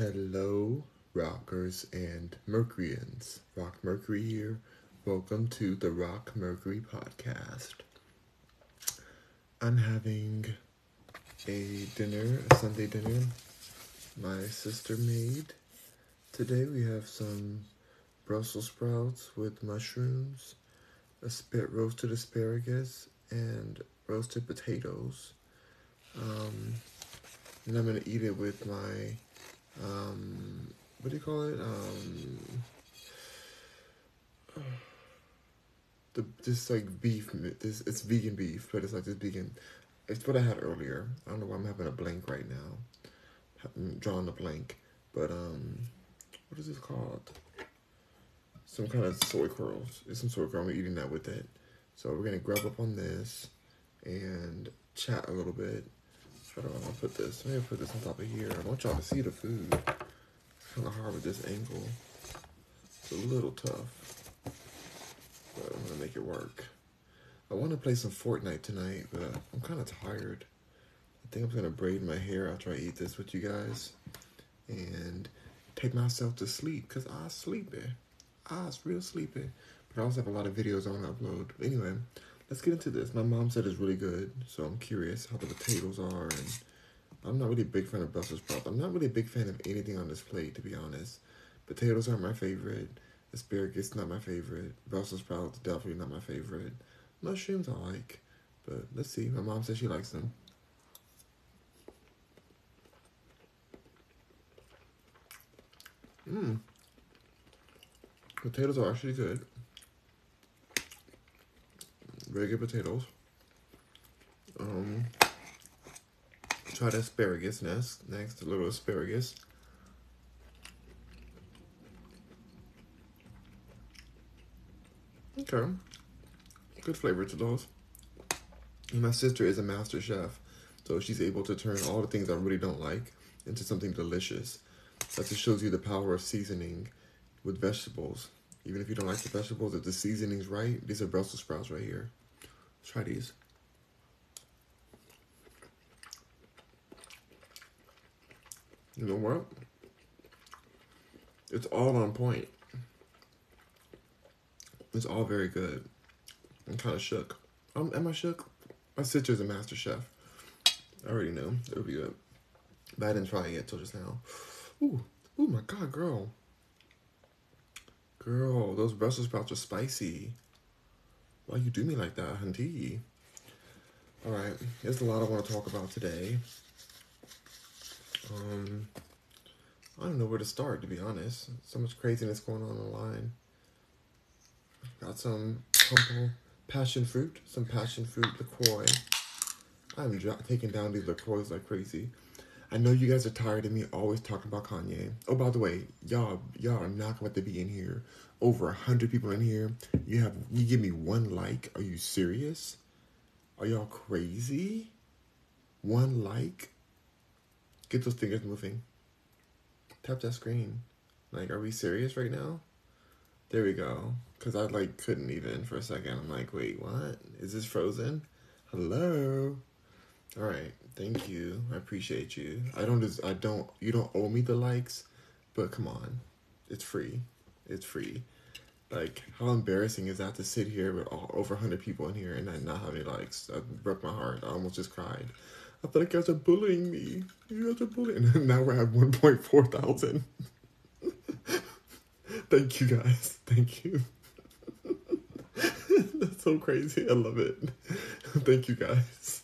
Hello, Rockers and Mercuryans. Rock Mercury here. Welcome to the Rock Mercury podcast. I'm having a Sunday dinner my sister made. Today we have some Brussels sprouts with mushrooms, roasted asparagus, and roasted potatoes. And I'm going to eat it with my it's vegan beef, but it's like this vegan, it's what I had earlier. I don't know why I'm having a blank right now. I'm drawing a blank, but what is this called? Some kind of soy curls. It's some soy curl. I'm eating that with it. So we're going to grab up on this and chat a little bit. How do I want to put this? I'm going to put this on top of here. I want y'all to see the food. It's kind of hard with this angle. It's a little tough, but I'm going to make it work. I want to play some Fortnite tonight, but I'm kind of tired. I think I'm going to braid my hair after I eat this with you guys and take myself to sleep, because I was sleepy. I was real sleepy. But I also have a lot of videos I want to upload. But anyway, let's get into this. My mom said it's really good, so I'm curious how the potatoes are. And I'm not really a big fan of Brussels sprouts. I'm not really a big fan of anything on this plate, to be honest. Potatoes aren't my favorite. Asparagus, not my favorite. Brussels sprouts, definitely not my favorite. Mushrooms I like, but let's see. My mom said she likes them. Potatoes are actually good. Very good potatoes. Try the asparagus next. A little asparagus. Okay. Good flavor to those. And my sister is a master chef, so she's able to turn all the things I really don't like into something delicious. That just shows you the power of seasoning with vegetables. Even if you don't like the vegetables, if the seasoning's right, these are Brussels sprouts right here. Let's try these. You know what? It's all on point. It's all very good. I'm kind of shook. Am I shook? My sister's a master chef. I already know. It'll be good. But I didn't try it yet till just now. Ooh, my God, girl. Girl, those Brussels sprouts are spicy. Why you do me like that, hunty? All right, there's a lot I want to talk about today. I don't know where to start, to be honest. So much craziness going on online. Got some passion fruit LaCroix. I'm taking down these LaCroix like crazy. I know you guys are tired of me always talking about Kanye. Oh, by the way, y'all are not about to be in here. Over 100 people in here. You give me one like. Are you serious? Are y'all crazy? One like? Get those fingers moving. Tap that screen. Like, are we serious right now? There we go. Because I, couldn't even for a second. I'm like, wait, what? Is this frozen? Hello? All right, thank you. I appreciate you. You don't owe me the likes, but come on. It's free. Like, how embarrassing is that to sit here with over 100 people in here and not have any likes? That broke my heart. I almost just cried. I thought you guys are bullying me. You guys are bullying. And now we're at 1.4 thousand. Thank you, guys. Thank you. That's so crazy. I love it. Thank you, guys.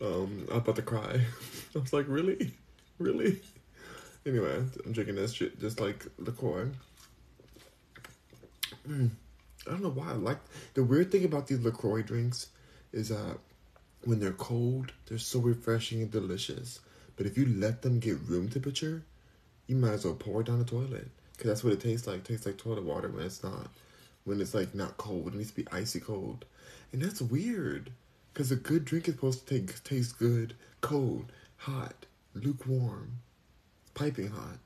I'm about to cry. I was like, really? Really? Anyway, I'm drinking this shit just like LaCroix. I don't know why I like... The weird thing about these LaCroix drinks is that when they're cold, they're so refreshing and delicious. But if you let them get room temperature, you might as well pour it down the toilet. Because that's what it tastes like. It tastes like toilet water when it's not. When it's not cold. It needs to be icy cold. And that's weird. Because a good drink is supposed to taste good, cold, hot, lukewarm, piping hot,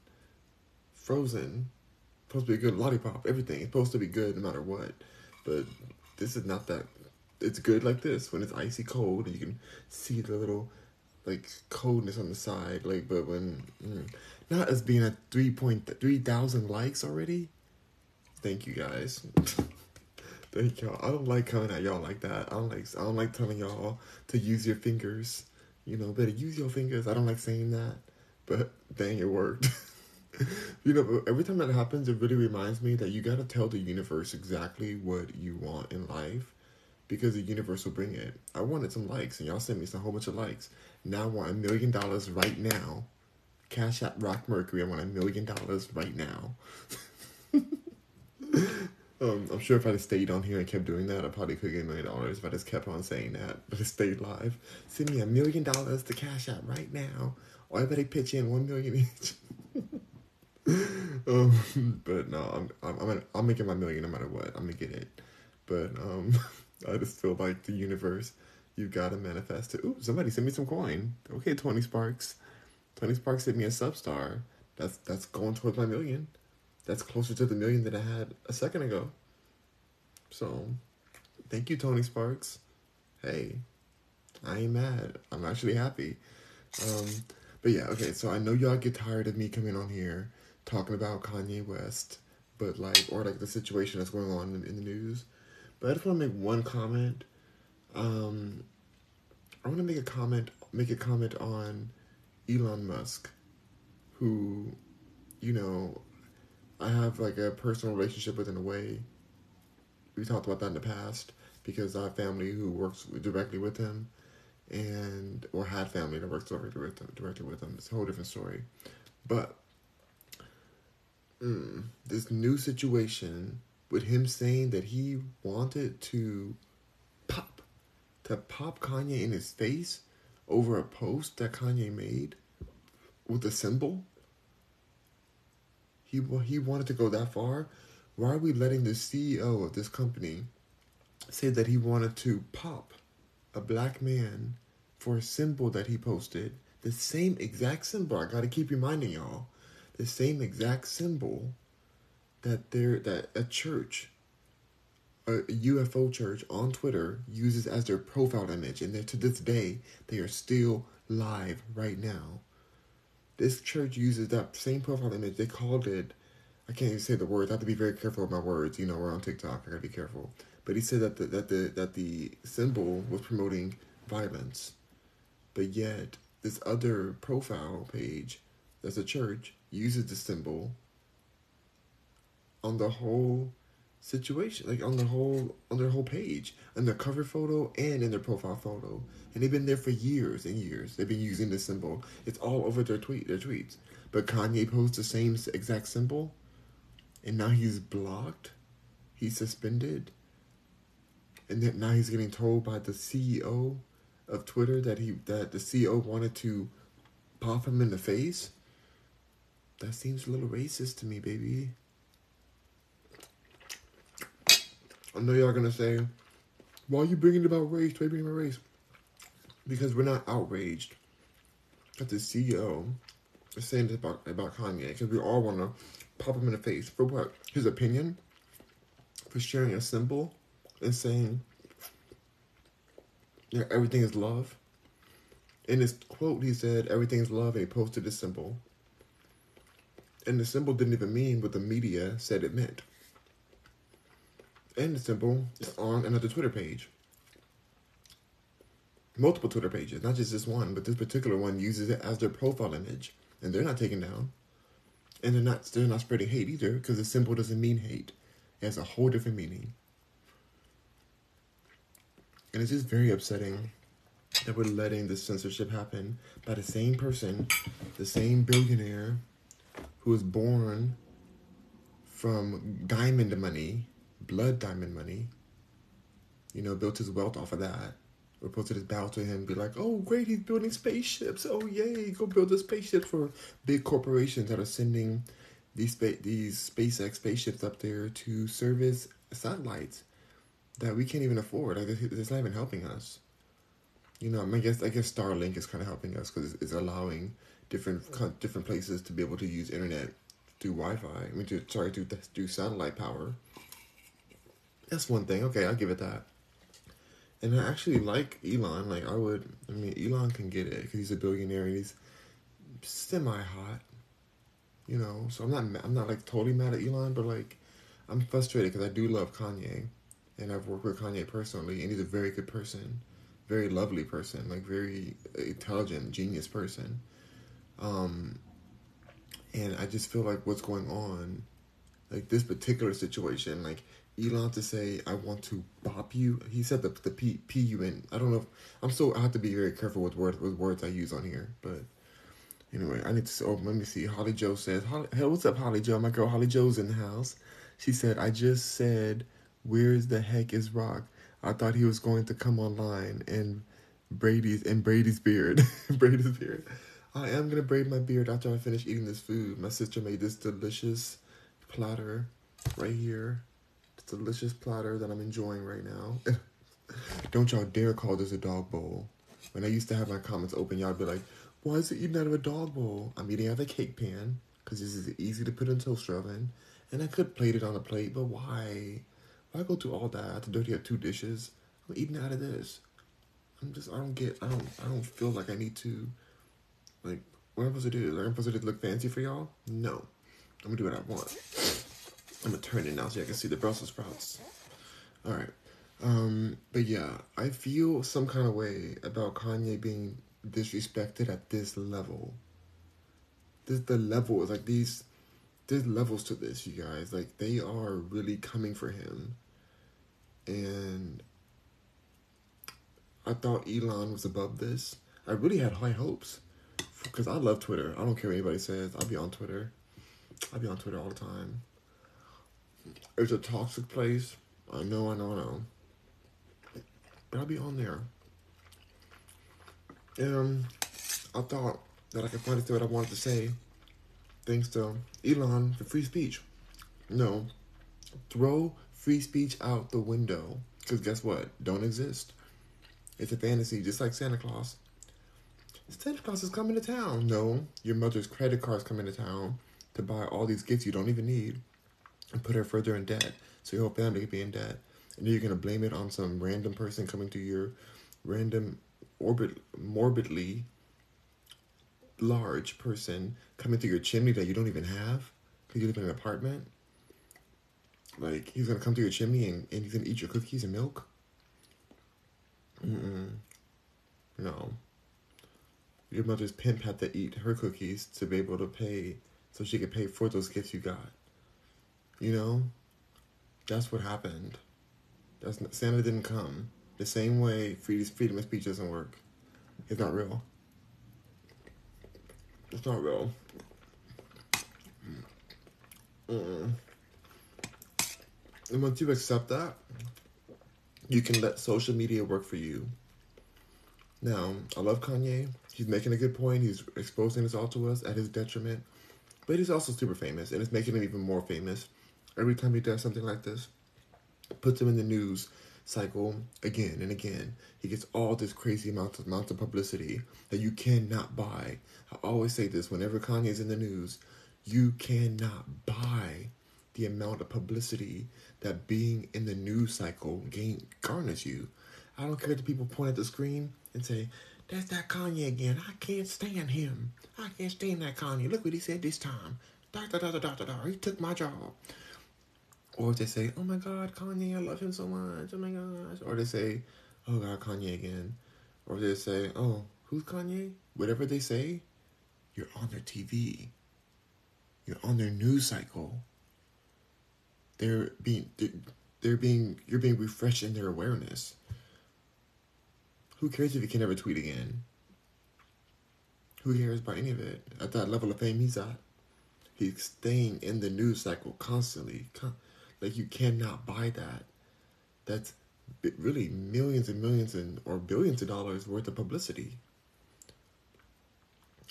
frozen. It's supposed to be a good lollipop, everything. It's supposed to be good no matter what. But this is not that. It's good like this when it's icy cold and you can see the little coldness on the side. But when Not as being at 3,000 likes already. Thank you guys. Thank y'all. I don't like coming at y'all like that. I don't like telling y'all to use your fingers. You know, better use your fingers. I don't like saying that. But dang, it worked. You know, every time that happens, it really reminds me that you gotta tell the universe exactly what you want in life, because the universe will bring it. I wanted some likes, and y'all sent me some whole bunch of likes. Now I want $1 million right now. Cash App Rock Mercury. I want $1 million right now. I'm sure if I had stayed on here and kept doing that, I probably could get $1 million if I just kept on saying that. But it stayed live. Send me $1 million to Cash App right now, or everybody pitch in $1 million each. But no, I'm making my million no matter what. I'm gonna get it. But I just feel like the universe, you gotta manifest it. Ooh, somebody sent me some coin. Okay, Tony Sparks. Tony Sparks sent me a Substar. That's going towards my million. That's closer to the million that I had a second ago. So, thank you, Tony Sparks. Hey, I ain't mad. I'm actually happy. But yeah, okay, so I know y'all get tired of me coming on here talking about Kanye West, but or the situation that's going on in the news. But I just want to make one comment. I want to make a comment on Elon Musk, who, you know, I have like a personal relationship with in a way. We talked about that in the past because I have family who works directly with him, or had family that works directly with him. It's a whole different story. But this new situation with him saying that he wanted to pop Kanye in his face over a post that Kanye made with a symbol. He wanted to go that far. Why are we letting the CEO of this company say that he wanted to pop a black man for a symbol that he posted? The same exact symbol. I gotta keep reminding y'all. The same exact symbol that a church, a UFO church on Twitter uses as their profile image, and to this day they are still live right now. This church uses that same profile image. They called it, I can't even say the words. I have to be very careful with my words. You know, we're on TikTok. I gotta be careful. But he said that the symbol was promoting violence, but yet this other profile page, that's a church, uses the symbol on the whole situation, like on their whole page, on their cover photo and in their profile photo. And they've been there for years and years. They've been using this symbol. It's all over their tweets. But Kanye posts the same exact symbol, and now he's blocked, he's suspended, and then now he's getting told by the CEO of Twitter that the CEO wanted to pop him in the face. That seems a little racist to me, baby. I know y'all gonna say, why are you bringing about race? Why are you bringing about race? Because we're not outraged that the CEO is saying this about Kanye. Because we all want to pop him in the face. For what? His opinion? For sharing a symbol and saying that everything is love? In his quote, he said, everything is love, and he posted this symbol. And the symbol didn't even mean what the media said it meant. And the symbol is on another Twitter page. Multiple Twitter pages, not just this one, but this particular one uses it as their profile image, and they're not taken down, and they're not spreading hate either, because the symbol doesn't mean hate; it has a whole different meaning. And it's just very upsetting that we're letting this censorship happen by the same person, the same billionaire, who was born from diamond money. Blood diamond money, you know, built his wealth off of that. We're supposed to just bow to him and be like, oh, great, he's building spaceships. Oh, yay, go build a spaceship for big corporations that are sending these SpaceX spaceships up there to service satellites that we can't even afford. Like, it's not even helping us. You know, I mean, I guess Starlink is kind of helping us because it's allowing different places to be able to use internet through Wi-Fi. I mean, through satellite power. That's one thing. Okay, I'll give it that. And I actually like Elon. Like, Elon can get it because he's a billionaire and he's semi-hot. you know. So I'm not like totally mad at Elon, but like I'm frustrated because I do love Kanye, and I've worked with Kanye personally, and he's a very good person, very lovely person, like very intelligent, genius person. And I just feel like what's going on, like this particular situation, like Elon to say, I want to bop you. He said the P-U-N. I don't know. I have to be very careful with words I use on here. But anyway, I need to. Oh, let me see. Holly Joe says, hey, what's up, Holly Joe? My girl Holly Joe's in the house. She said, I just said, where the heck is Rock? I thought he was going to come online and Brady's beard. Brady's beard. I am going to braid my beard after I finish eating this food. My sister made this delicious platter right here. Delicious platter that I'm enjoying right now. Don't y'all dare call this a dog bowl. When I used to have my comments open, y'all be like, why is it eating out of a dog bowl? I'm eating out of a cake pan because this is easy to put in a toaster oven, and I could plate it on a plate, but why go through all that? I have to dirty up two dishes. I'm eating out of this. I don't feel like I need to, like, what am I supposed to do? Like, I'm supposed to look fancy for y'all? No, I'm gonna do what I want. I'm gonna turn it now so I can see the Brussels sprouts. All right. But yeah, I feel some kind of way about Kanye being disrespected at this level. There's levels to this, you guys. Like, they are really coming for him. And I thought Elon was above this. I really had high hopes because I love Twitter. I don't care what anybody says. I'll be on Twitter. I'll be on Twitter all the time. It's a toxic place. I know. But I'll be on there. I thought that I could finally say what I wanted to say, thanks to Elon for free speech. No. Throw free speech out the window. Because guess what? Don't exist. It's a fantasy, just like Santa Claus. Santa Claus is coming to town. No. Your mother's credit card's coming to town to buy all these gifts you don't even need. And put her further in debt, so your whole family could be in debt, and then you're gonna blame it on some random person coming to your random orbit, morbidly large person coming through your chimney that you don't even have because you live in an apartment. Like, he's gonna come through your chimney and he's gonna eat your cookies and milk. No, your mother's pimp had to eat her cookies to be able to pay, so she could pay for those gifts you got. You know, that's what happened. Santa didn't come. The same way freedom of speech doesn't work. It's not real. It's not real. And once you accept that, you can let social media work for you. Now, I love Kanye. He's making a good point. He's exposing this all to us at his detriment. But he's also super famous, and it's making him even more famous. Every time he does something like this, it puts him in the news cycle again and again. He gets all this crazy amounts of publicity that you cannot buy. I always say this, whenever Kanye's in the news, you cannot buy the amount of publicity that being in the news cycle garners you. I don't care if the people point at the screen and say, that's that Kanye again. I can't stand him. I can't stand that Kanye. Look what he said this time. He took my job. Or they say, oh my God, Kanye, I love him so much. Oh my gosh. Or they say, oh God, Kanye again. Or they say, oh, who's Kanye? Whatever they say, you're on their TV. You're on their news cycle. You're being refreshed in their awareness. Who cares if he can never tweet again? Who cares about any of it? At that level of fame he's at, he's staying in the news cycle constantly. Like, you cannot buy that. That's really millions and millions or billions of dollars worth of publicity.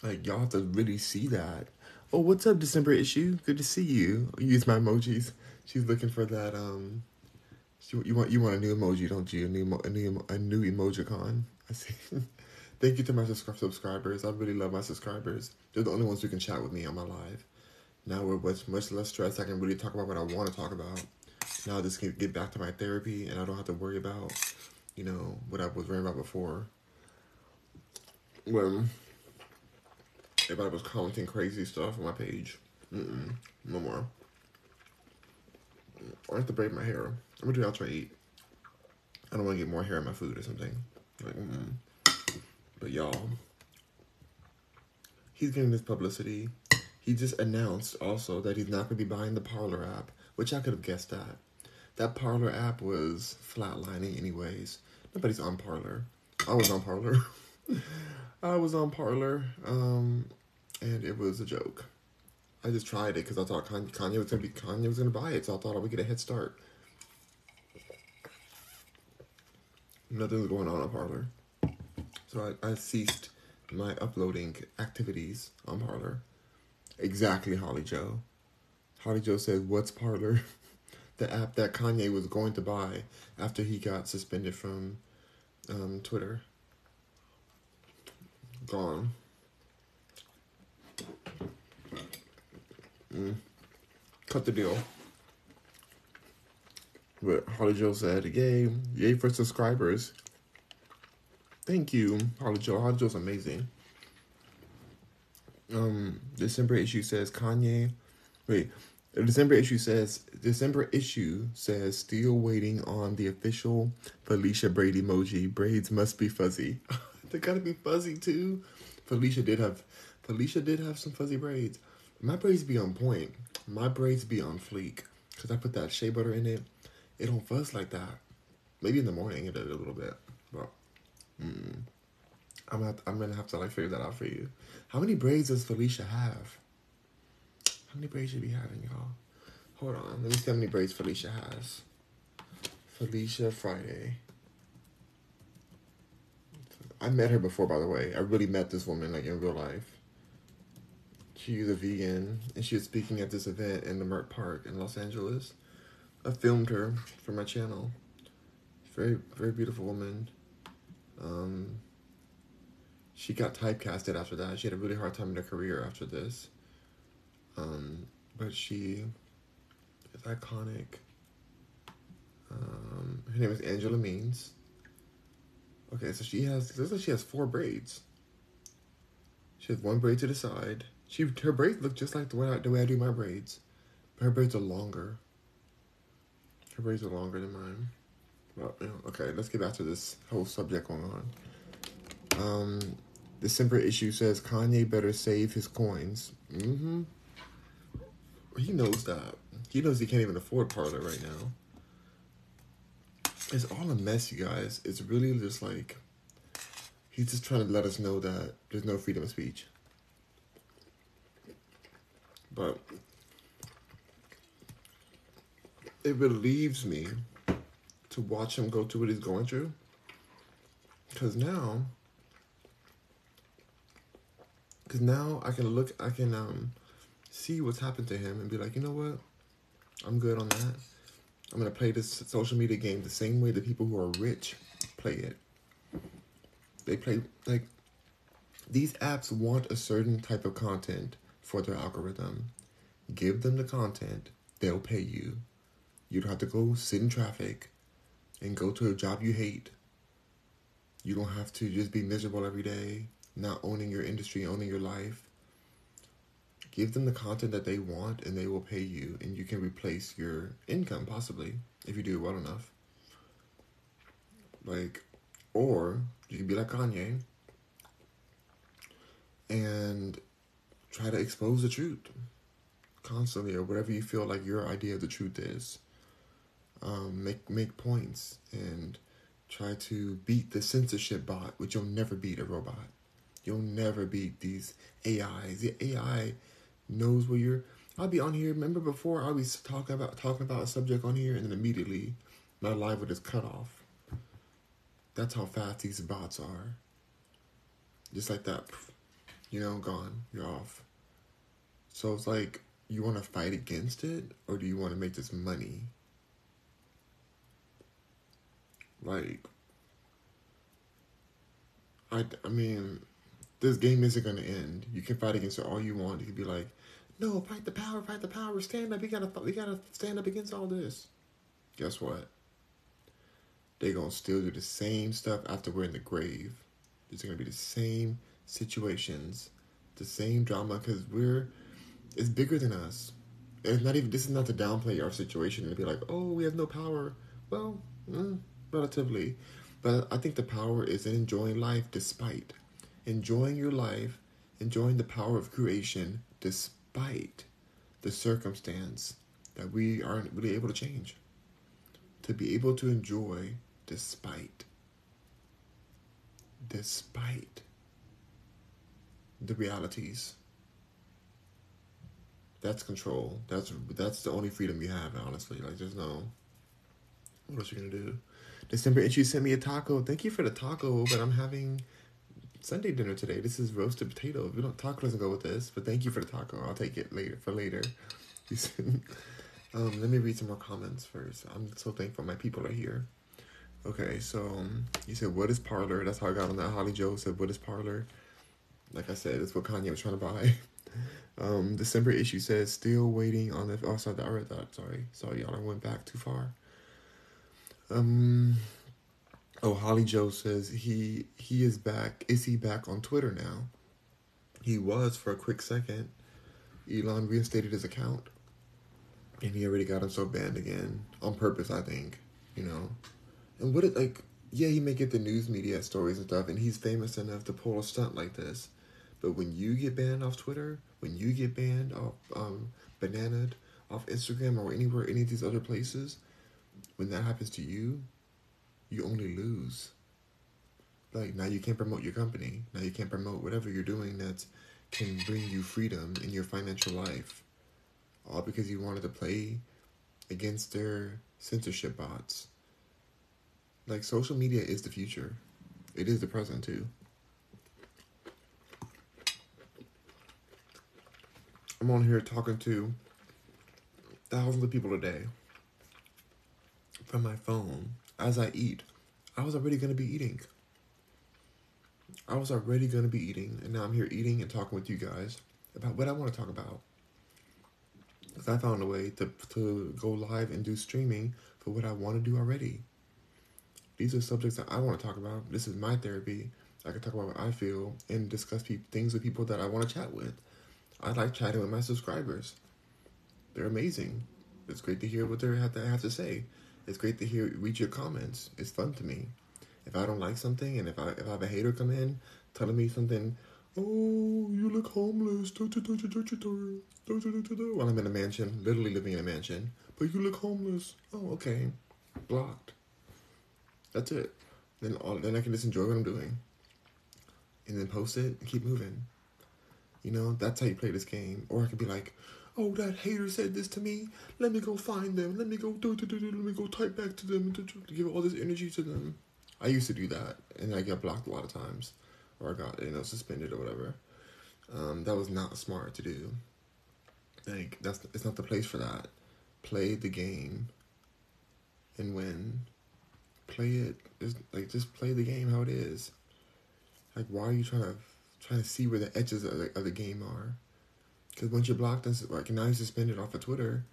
Like, y'all have to really see that. Oh, what's up, December issue? Good to see you. Use my emojis. She's looking for that, You want a new emoji, don't you? A new emojicon. I see. Thank you to my subscribers. I really love my subscribers. They're the only ones who can chat with me on my live. Now we're much less stressed. I can really talk about what I want to talk about. Now I just can get back to my therapy, and I don't have to worry about, you know, what I was worrying about before. When everybody was commenting crazy stuff on my page. No more. I have to braid my hair. I'm gonna do after I eat. I don't want to get more hair in my food or something. Like, But y'all, he's getting this publicity. He just announced also that he's not going to be buying the Parler app, which I could have guessed that. That Parler app was flatlining anyways. Nobody's on Parler. I was on Parler. I was on Parler, and it was a joke. I just tried it because I thought Kanye was going to buy it, so I thought I would get a head start. Nothing was going on Parler. So I ceased my uploading activities on Parler. Exactly, Holly Joe. Holly Joe said, what's Parler? The app that Kanye was going to buy after he got suspended from Twitter. Gone. Cut the deal. But Holly Joe said, yay for subscribers. Thank you, Holly Joe. Holly Joe's amazing. December issue says December issue says still waiting on the official Felicia Brady emoji. Braids must be fuzzy. They gotta be fuzzy too. Felicia did have some fuzzy braids. My braids be on point. My braids be on fleek. Cause I put that shea butter in it. It don't fuzz like that. Maybe in the morning it did a little bit, but. I'm gonna have to like figure that out for you. How many braids does Felicia have? How many braids should be having, y'all? Hold on, let me see how many braids Felicia has. Felicia Friday. I met her before, by the way. I really met this woman like in real life. She's a vegan, and she was speaking at this event in the Merck Park in Los Angeles. I filmed her for my channel. Very, very beautiful woman. She got typecasted after that. She had a really hard time in her career after this. But she is iconic. Her name is Angela Means. Okay, so she has, looks like she has four braids. She has one braid to the side. Her braids look just like the way I do my braids. But her braids are longer. Her braids are longer than mine. Well, you know, okay, let's get back to this whole subject going on. December issue says Kanye better save his coins. He knows that. He knows he can't even afford Parler right now. It's all a mess, you guys. It's really just like, he's just trying to let us know that there's no freedom of speech. But it relieves me to watch him go through what he's going through. Because now... I can look, see what's happened to him and be like, you know what? I'm good on that. I'm going to play this social media game the same way the people who are rich play it. They play, like, these apps want a certain type of content for their algorithm. Give them the content. They'll pay you. You don't have to go sit in traffic and go to a job you hate. You don't have to just be miserable every day. Not owning your industry, owning your life. Give them the content that they want and they will pay you, and you can replace your income possibly if you do well enough. Like, or you can be like Kanye and try to expose the truth constantly, or whatever you feel like your idea of the truth is. Make points and try to beat the censorship bot, which you'll never beat a robot. You'll never beat these AIs. The AI knows where you're... I'll be on here. Remember before, I was talking about a subject on here, and then immediately my live would just cut off. That's how fast these bots are. Just like that. You know, gone. You're off. So it's like, you want to fight against it, or do you want to make this money? Like, I mean... This game isn't going to end. You can fight against it all you want. You can be like, no, fight the power, stand up. We gotta stand up against all this. Guess what? They're going to still do the same stuff after we're in the grave. It's going to be the same situations, the same drama, because we're It's bigger than us. And it's not even, this is not to downplay our situation and be like, oh, we have no power. Well, relatively. But I think the power is in enjoying life despite. Enjoying your life, enjoying the power of creation despite the circumstance that we aren't really able to change. To be able to enjoy despite. Despite the realities. That's control. That's the only freedom you have, honestly. Like, there's no... What else are you going to do? December issue sent me a taco. Thank you for the taco, but I'm having Sunday dinner today. This is roasted potato. We don't, taco doesn't go with this, but thank you for the taco. I'll take it later for later. Let me read some more comments first. I'm so thankful my people are here. Okay, so you said, what is Parler? That's how I got on that. Holly Joe said, what is Parler? Like I said, it's what Kanye was trying to buy. December issue says, still waiting on the... Oh, sorry, I read that. Sorry, y'all. I went back too far. Oh, Holly Joe says, he is back. Is he back on Twitter now? He was for a quick second. Elon reinstated his account. And he already got himself banned again. On purpose, I think. You know? And what it, like... Yeah, he may get the news media stories and stuff, and he's famous enough to pull a stunt like this. But when you get banned off Twitter, when you get banned off, bananaed off Instagram or anywhere, any of these other places, when that happens to you, you only lose. Like, now you can't promote your company. Now you can't promote whatever you're doing that can bring you freedom in your financial life. All because you wanted to play against their censorship bots. Like, social media is the future. It is the present, too. I'm on here talking to thousands of people a day from my phone as I eat. I was already going to be eating. And now I'm here eating and talking with you guys about what I want to talk about. Because I found a way to go live and do streaming for what I want to do already. These are subjects that I want to talk about. This is my therapy. I can talk about what I feel and discuss things with people that I want to chat with. I like chatting with my subscribers. They're amazing. It's great to hear what they have to say. It's great to read your comments. It's fun to me. If I don't like something and if I have a hater come in telling me something, oh, you look homeless, while I'm in a mansion, literally living in a mansion, but you look homeless. Oh, okay. Blocked. That's it. Then I can just enjoy what I'm doing. And then post it and keep moving. You know, that's how you play this game. Or I could be like, oh, that hater said this to me. Let me go find them. Let me go let me go type back to them. To give all this energy to them. I used to do that. And I got blocked a lot of times. Or I got, you know, suspended or whatever. That was not smart to do. Like, it's not the place for that. Play the game. And win. Play it, just play the game how it is. Like, why are you trying to see where the edges of the game are? Because once you're blocked, like, now you're suspended off of Twitter.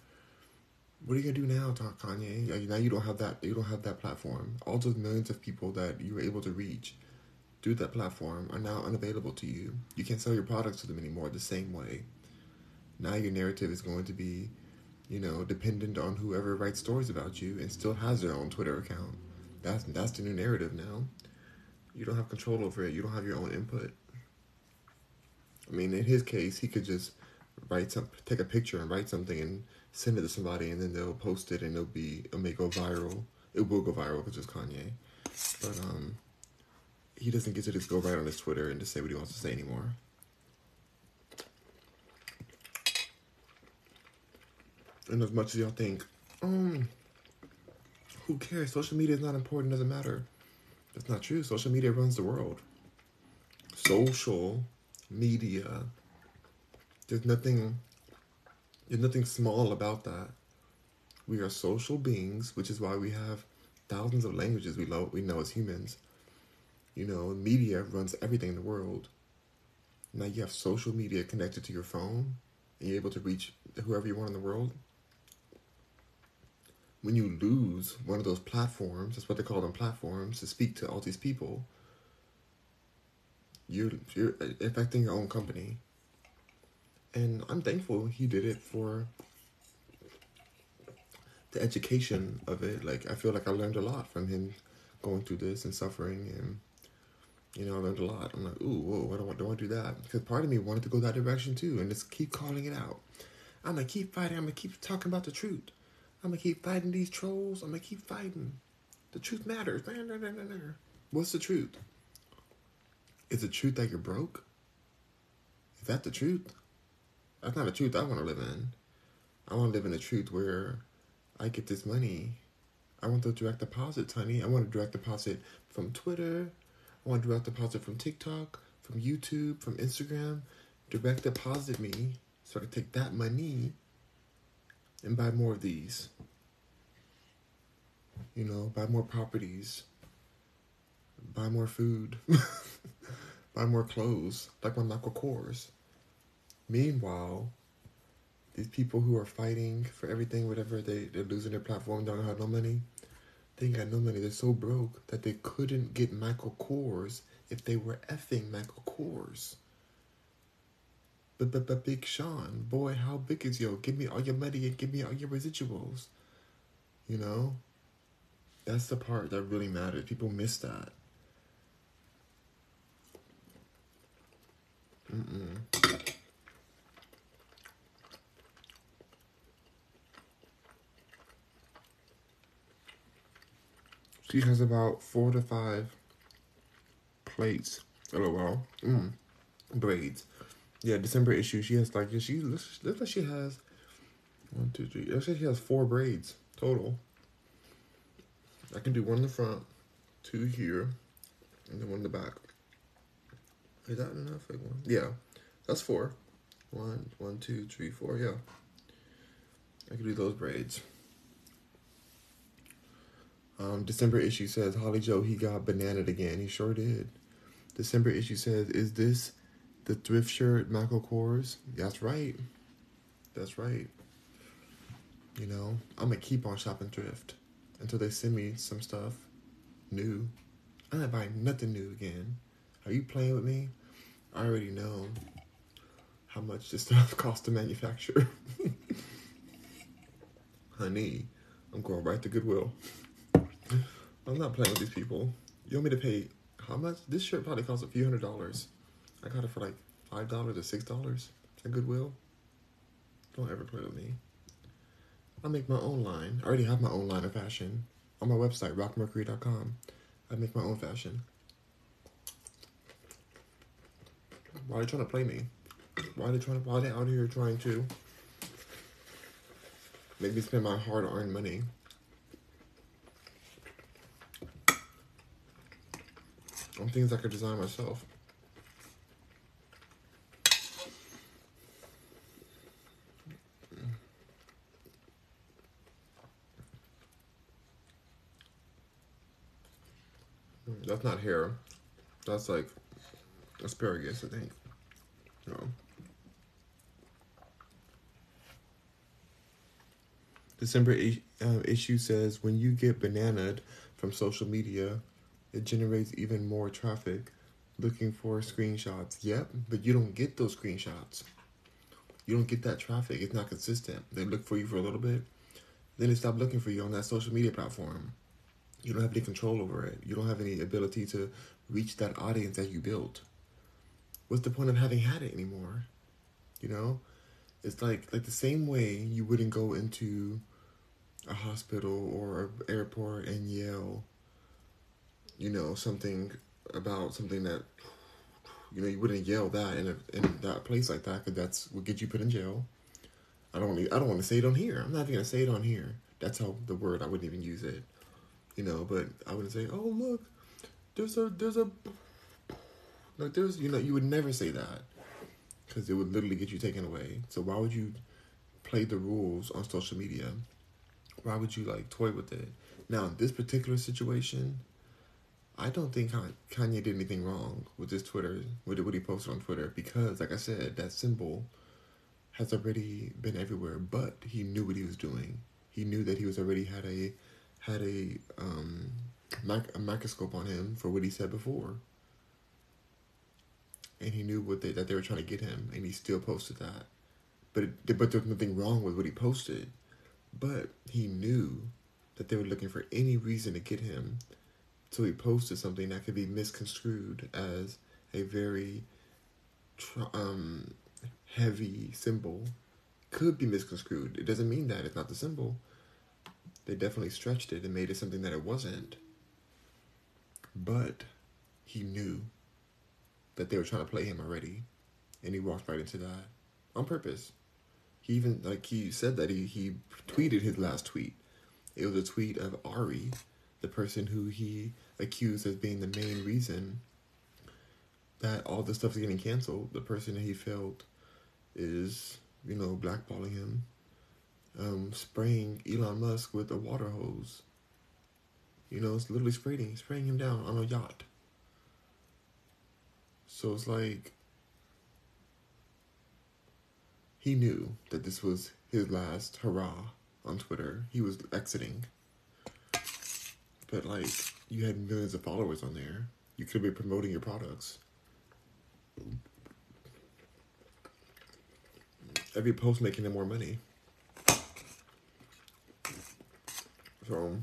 What are you gonna do now, Kanye? Like, now you don't have that platform. All those millions of people that you were able to reach through that platform are now unavailable to you. You can't sell your products to them anymore the same way. Now your narrative is going to be, you know, dependent on whoever writes stories about you and still has their own Twitter account. That's the new narrative now. You don't have control over it. You don't have your own input. I mean, in his case, he could just take a picture and write something and send it to somebody, and then they'll post it, and it may go viral. It will go viral because it's Kanye. But he doesn't get to just go right on his Twitter and just say what he wants to say anymore. And as much as y'all think, who cares? Social media is not important. Doesn't matter. That's not true. Social media runs the world. Social media. There's nothing small about that. We are social beings, which is why we have thousands of languages we know as humans. You know, media runs everything in the world. Now you have social media connected to your phone, and you're able to reach whoever you want in the world. When you lose one of those platforms, that's what they call them, platforms, to speak to all these people, you're affecting your own company. And I'm thankful he did it for the education of it. Like, I feel like I learned a lot from him going through this and suffering, and, you know, I learned a lot. I'm like, ooh, whoa, I don't want to do that. Because part of me wanted to go that direction too and just keep calling it out. I'm going to keep fighting. I'm going to keep talking about the truth. I'm going to keep fighting these trolls. I'm going to keep fighting. The truth matters. What's the truth? Is the truth that you're broke? Is that the truth? That's not the truth I want to live in. I want to live in a truth where I get this money. I want the direct deposits, honey. I want a direct deposit from Twitter. I want a direct deposit from TikTok, from YouTube, from Instagram. Direct deposit me so I can take that money and buy more of these. You know, buy more properties. Buy more food. Buy more clothes. Like my Michael Kors. Meanwhile, these people who are fighting for everything, whatever, they're losing their platform, don't have no money. They ain't got no money. They're so broke that they couldn't get Michael Kors if they were effing Michael Kors. But Big Sean, boy, how big is yo? Give me all your money and give me all your residuals. You know? That's the part that really matters. People miss that. She has about 4 to 5 plates. LOL. Braids. Yeah, December issue. She has like, she looks like she has 1, 2, 3. It looks like she has 4 braids total. I can do one in the front, 2 here, and then 1 in the back. Is that enough? Like one? Yeah, that's 4. 1, 1, 2, 3, 4. Yeah, I can do those braids. December issue says, Holly Joe, he got bananaed again. He sure did. December issue says, is this the thrift shirt Michael Kors? That's right. That's right. You know, I'm going to keep on shopping thrift until they send me some stuff new. I'm not buying nothing new again. Are you playing with me? I already know how much this stuff costs to manufacture. Honey, I'm going right to Goodwill. I'm not playing with these people. You want me to pay how much? This shirt probably costs a few $100s. I got it for like $5 or $6 at Goodwill. Don't ever play with me. I'll make my own line. I already have my own line of fashion. On my website, RockMercury.com. I make my own fashion. Why are they trying to play me? Why are they out here trying to make me spend my hard-earned money? On things I could design myself. That's not hair. That's like asparagus, I think. No. December issue says, when you get bananaed from social media, it generates even more traffic looking for screenshots. Yep, but you don't get those screenshots. You don't get that traffic. It's not consistent. They look for you for a little bit. Then they stop looking for you on that social media platform. You don't have any control over it. You don't have any ability to reach that audience that you built. What's the point of having had it anymore? You know? It's like the same way you wouldn't go into a hospital or an airport and yell, you know, something about something that, you know, you wouldn't yell that in that place like that, because that's what get you put in jail. I don't want to say it on here. I'm not even going to say it on here. That's how the word, I wouldn't even use it, you know, but I wouldn't say, oh, look, there's, you know, you would never say that, because it would literally get you taken away. So why would you play the rules on social media? Why would you, like, toy with it? Now, in this particular situation, I don't think Kanye did anything wrong with his Twitter, with what he posted on Twitter, because, like I said, that symbol has already been everywhere. But he knew what he was doing. He knew that he was already had a microscope on him for what he said before, and he knew that they were trying to get him, and he still posted that. But there was nothing wrong with what he posted. But he knew that they were looking for any reason to get him. So he posted something that could be misconstrued as a very heavy symbol. Could be misconstrued. It doesn't mean that it's not the symbol. They definitely stretched it and made it something that it wasn't. But he knew that they were trying to play him already. And he walked right into that on purpose. He even, like he said that, he tweeted his last tweet. It was a tweet of Ari, the person who he accused as being the main reason that all this stuff is getting canceled. The person that he felt is, you know, blackballing him. Spraying Elon Musk with a water hose. You know, it's literally spraying him down on a yacht. So it's like, he knew that this was his last hurrah on Twitter. He was exiting. But like, you had millions of followers on there. You could be promoting your products. Every post making them more money. So,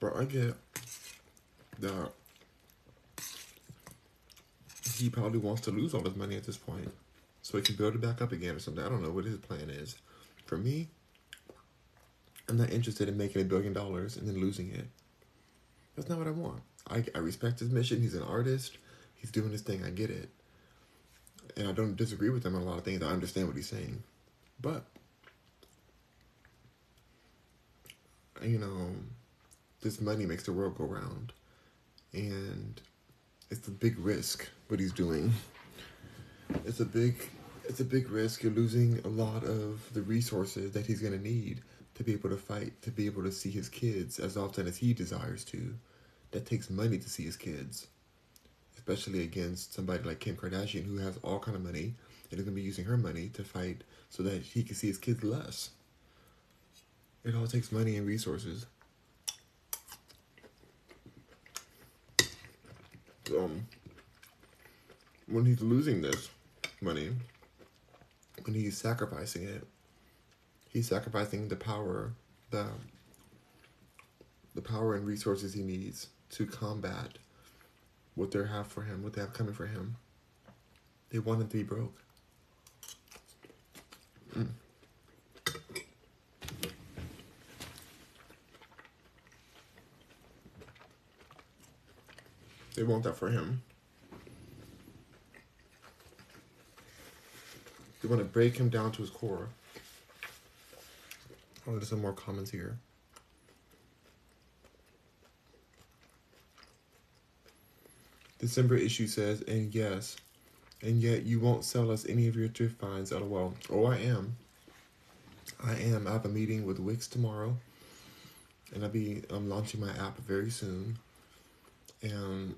but I get that he probably wants to lose all his money at this point so he can build it back up again or something. I don't know what his plan is. For me, I'm not interested in making $1 billion and then losing it. That's not what I want. I respect his mission. He's an artist. He's doing his thing. I get it. And I don't disagree with him on a lot of things. I understand what he's saying. But, you know, this money makes the world go round. And it's a big risk, what he's doing. It's a big risk. You're losing a lot of the resources that he's going to need to be able to fight, to be able to see his kids as often as he desires to. That takes money to see his kids. Especially against somebody like Kim Kardashian, who has all kind of money and is going to be using her money to fight so that he can see his kids less. It all takes money and resources. When he's losing this money, when he's sacrificing it, he's sacrificing the power and resources he needs to combat what they have for him, what they have coming for him. They want him to be broke. They want that for him. They want to break him down to his core. Oh, there's some more comments here. December issue says, and yes, and yet you won't sell us any of your thrift finds, LOL. Oh, I am. I am. I have a meeting with Wix tomorrow. And I'll be launching my app very soon. And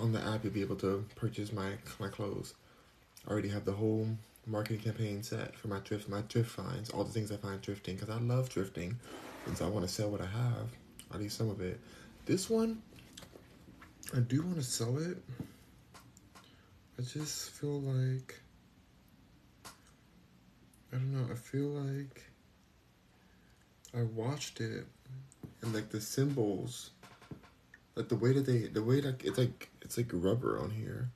on the app, you'll be able to purchase my clothes. I already have the whole marketing campaign set for my thrift finds, all the things I find thrifting, because I love thrifting, and so I want to sell what I have, at least some of it. This one, I do want to sell it. I just feel like, I don't know, I feel like I watched it, and like the symbols, like the way that it's like rubber on here.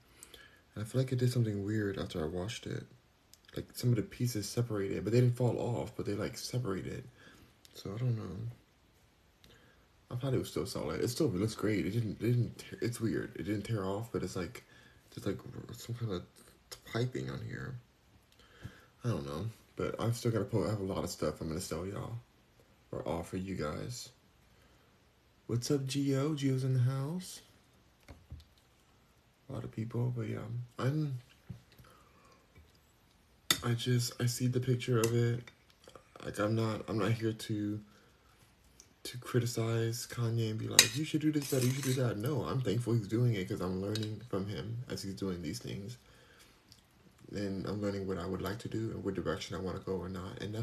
And I feel like I did something weird after I washed it. Like some of the pieces separated, but they didn't fall off, but they like separated. So I don't know. I probably would still sell it. It still looks great. It didn't. It's weird. It didn't tear off, but it's like, just like some kind of piping on here. I don't know, but I've still got to pull. I have a lot of stuff I'm gonna sell y'all, or offer you guys. What's up, Gio? Gio's in the house. A lot of people, but yeah, I see the picture of it. Like I'm not here to criticize Kanye and be like, you should do this better, you should do that. No, I'm thankful he's doing it because I'm learning from him as he's doing these things. And I'm learning what I would like to do and what direction I want to go or not. And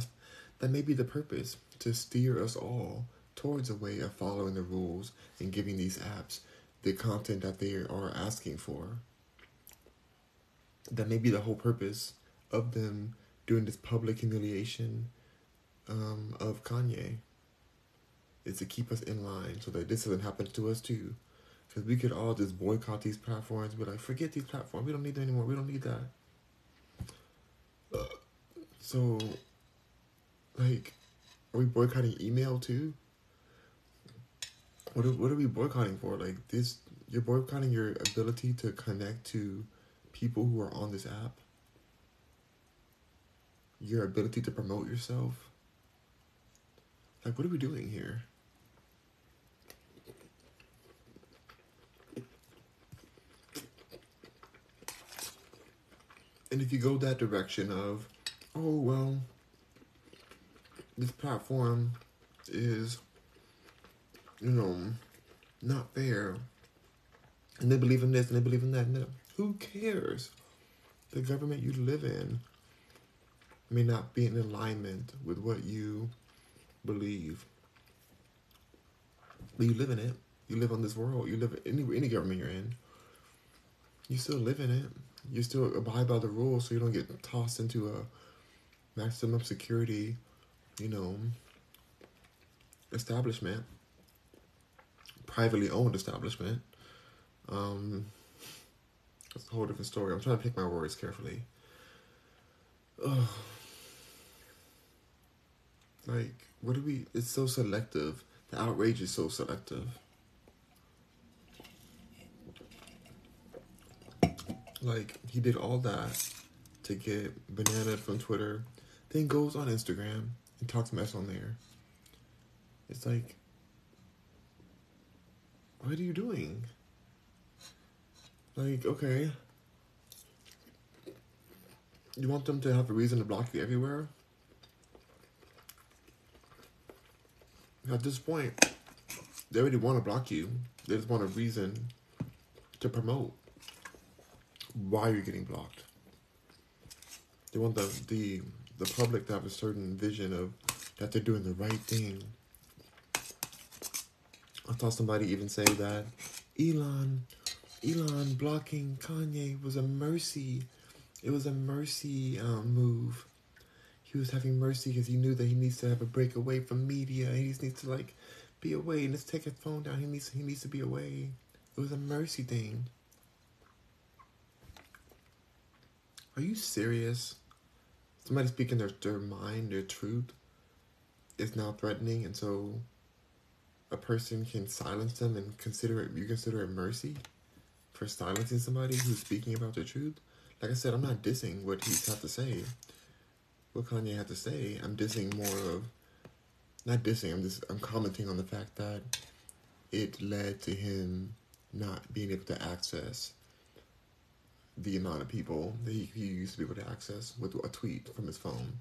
that may be the purpose, to steer us all towards a way of following the rules and giving these apps the content that they are asking for. That may be the whole purpose of them doing this public humiliation of Kanye is to keep us in line so that this doesn't happen to us too. Because we could all just boycott these platforms. Be like, forget these platforms. We don't need them anymore. We don't need that. So, like, are we boycotting email too? What are we boycotting for? Like, this, you're boycotting your ability to connect to people who are on this app. Your ability to promote yourself. Like, what are we doing here? And if you go that direction of, oh, well, this platform is, you know, not fair. And they believe in this and they believe in that. No, who cares? The government you live in may not be in alignment with what you believe. But you live in it. You live on this world. You live in any government you're in. You still live in it. You still abide by the rules so you don't get tossed into a maximum security, you know, establishment. Privately owned establishment. That's a whole different story. I'm trying to pick my words carefully. Ugh. Like, what do we... It's so selective. The outrage is so selective. Like, he did all that to get bananaed from Twitter, then goes on Instagram and talks mess on there. It's like, what are you doing? Like, okay, you want them to have a reason to block you everywhere? At this point, they already want to block you. They just want a reason to promote why you're getting blocked. They want the public to have a certain vision of that they're doing the right thing. I saw somebody even say that Elon blocking Kanye was a mercy. It was a mercy move. He was having mercy because he knew that he needs to have a break away from media. He just needs to, like, be away and just take his phone down. He needs to be away. It was a mercy thing. Are you serious? Somebody speaking their mind, their truth is now threatening, and so a person can silence them and consider it mercy for silencing somebody who's speaking about the truth? Like I said, I'm not dissing what he's had to say. What Kanye had to say, I'm dissing more of, not dissing, I'm commenting on the fact that it led to him not being able to access the amount of people that he used to be able to access with a tweet from his phone.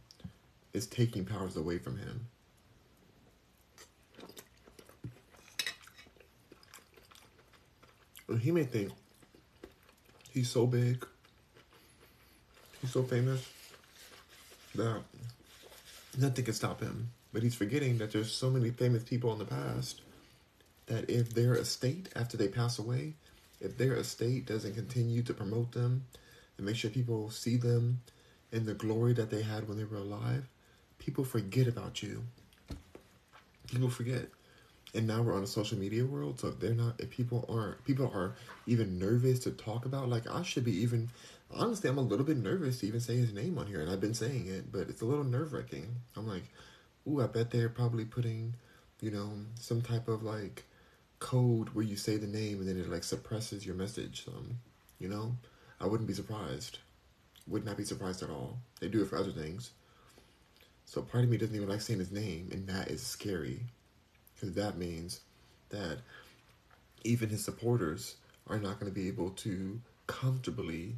It's taking powers away from him. And he may think he's so big, he's so famous, that nothing can stop him. But he's forgetting that there's so many famous people in the past that if their estate, after they pass away, if their estate doesn't continue to promote them and make sure people see them and the glory that they had when they were alive, people forget about you. People forget. And now we're on a social media world, so if people are even nervous to talk about, like, I should be even, honestly, I'm a little bit nervous to even say his name on here, and I've been saying it, but it's a little nerve-wracking. I'm like, ooh, I bet they're probably putting, you know, some type of, like, code where you say the name and then it, like, suppresses your message. You know, I wouldn't be surprised. Would not be surprised at all. They do it for other things. So part of me doesn't even like saying his name, and that is scary, because that means that even his supporters are not going to be able to comfortably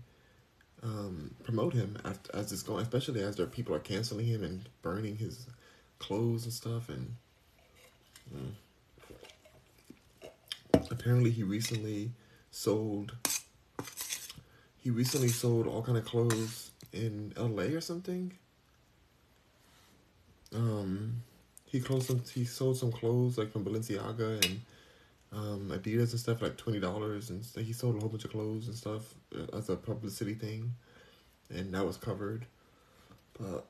promote him as it's going, especially as their people are canceling him and burning his clothes and stuff. And apparently he recently sold all kind of clothes in LA or something. He sold some clothes, like, from Balenciaga and Adidas and stuff, like $20, and he sold a whole bunch of clothes and stuff as a publicity thing, and that was covered. But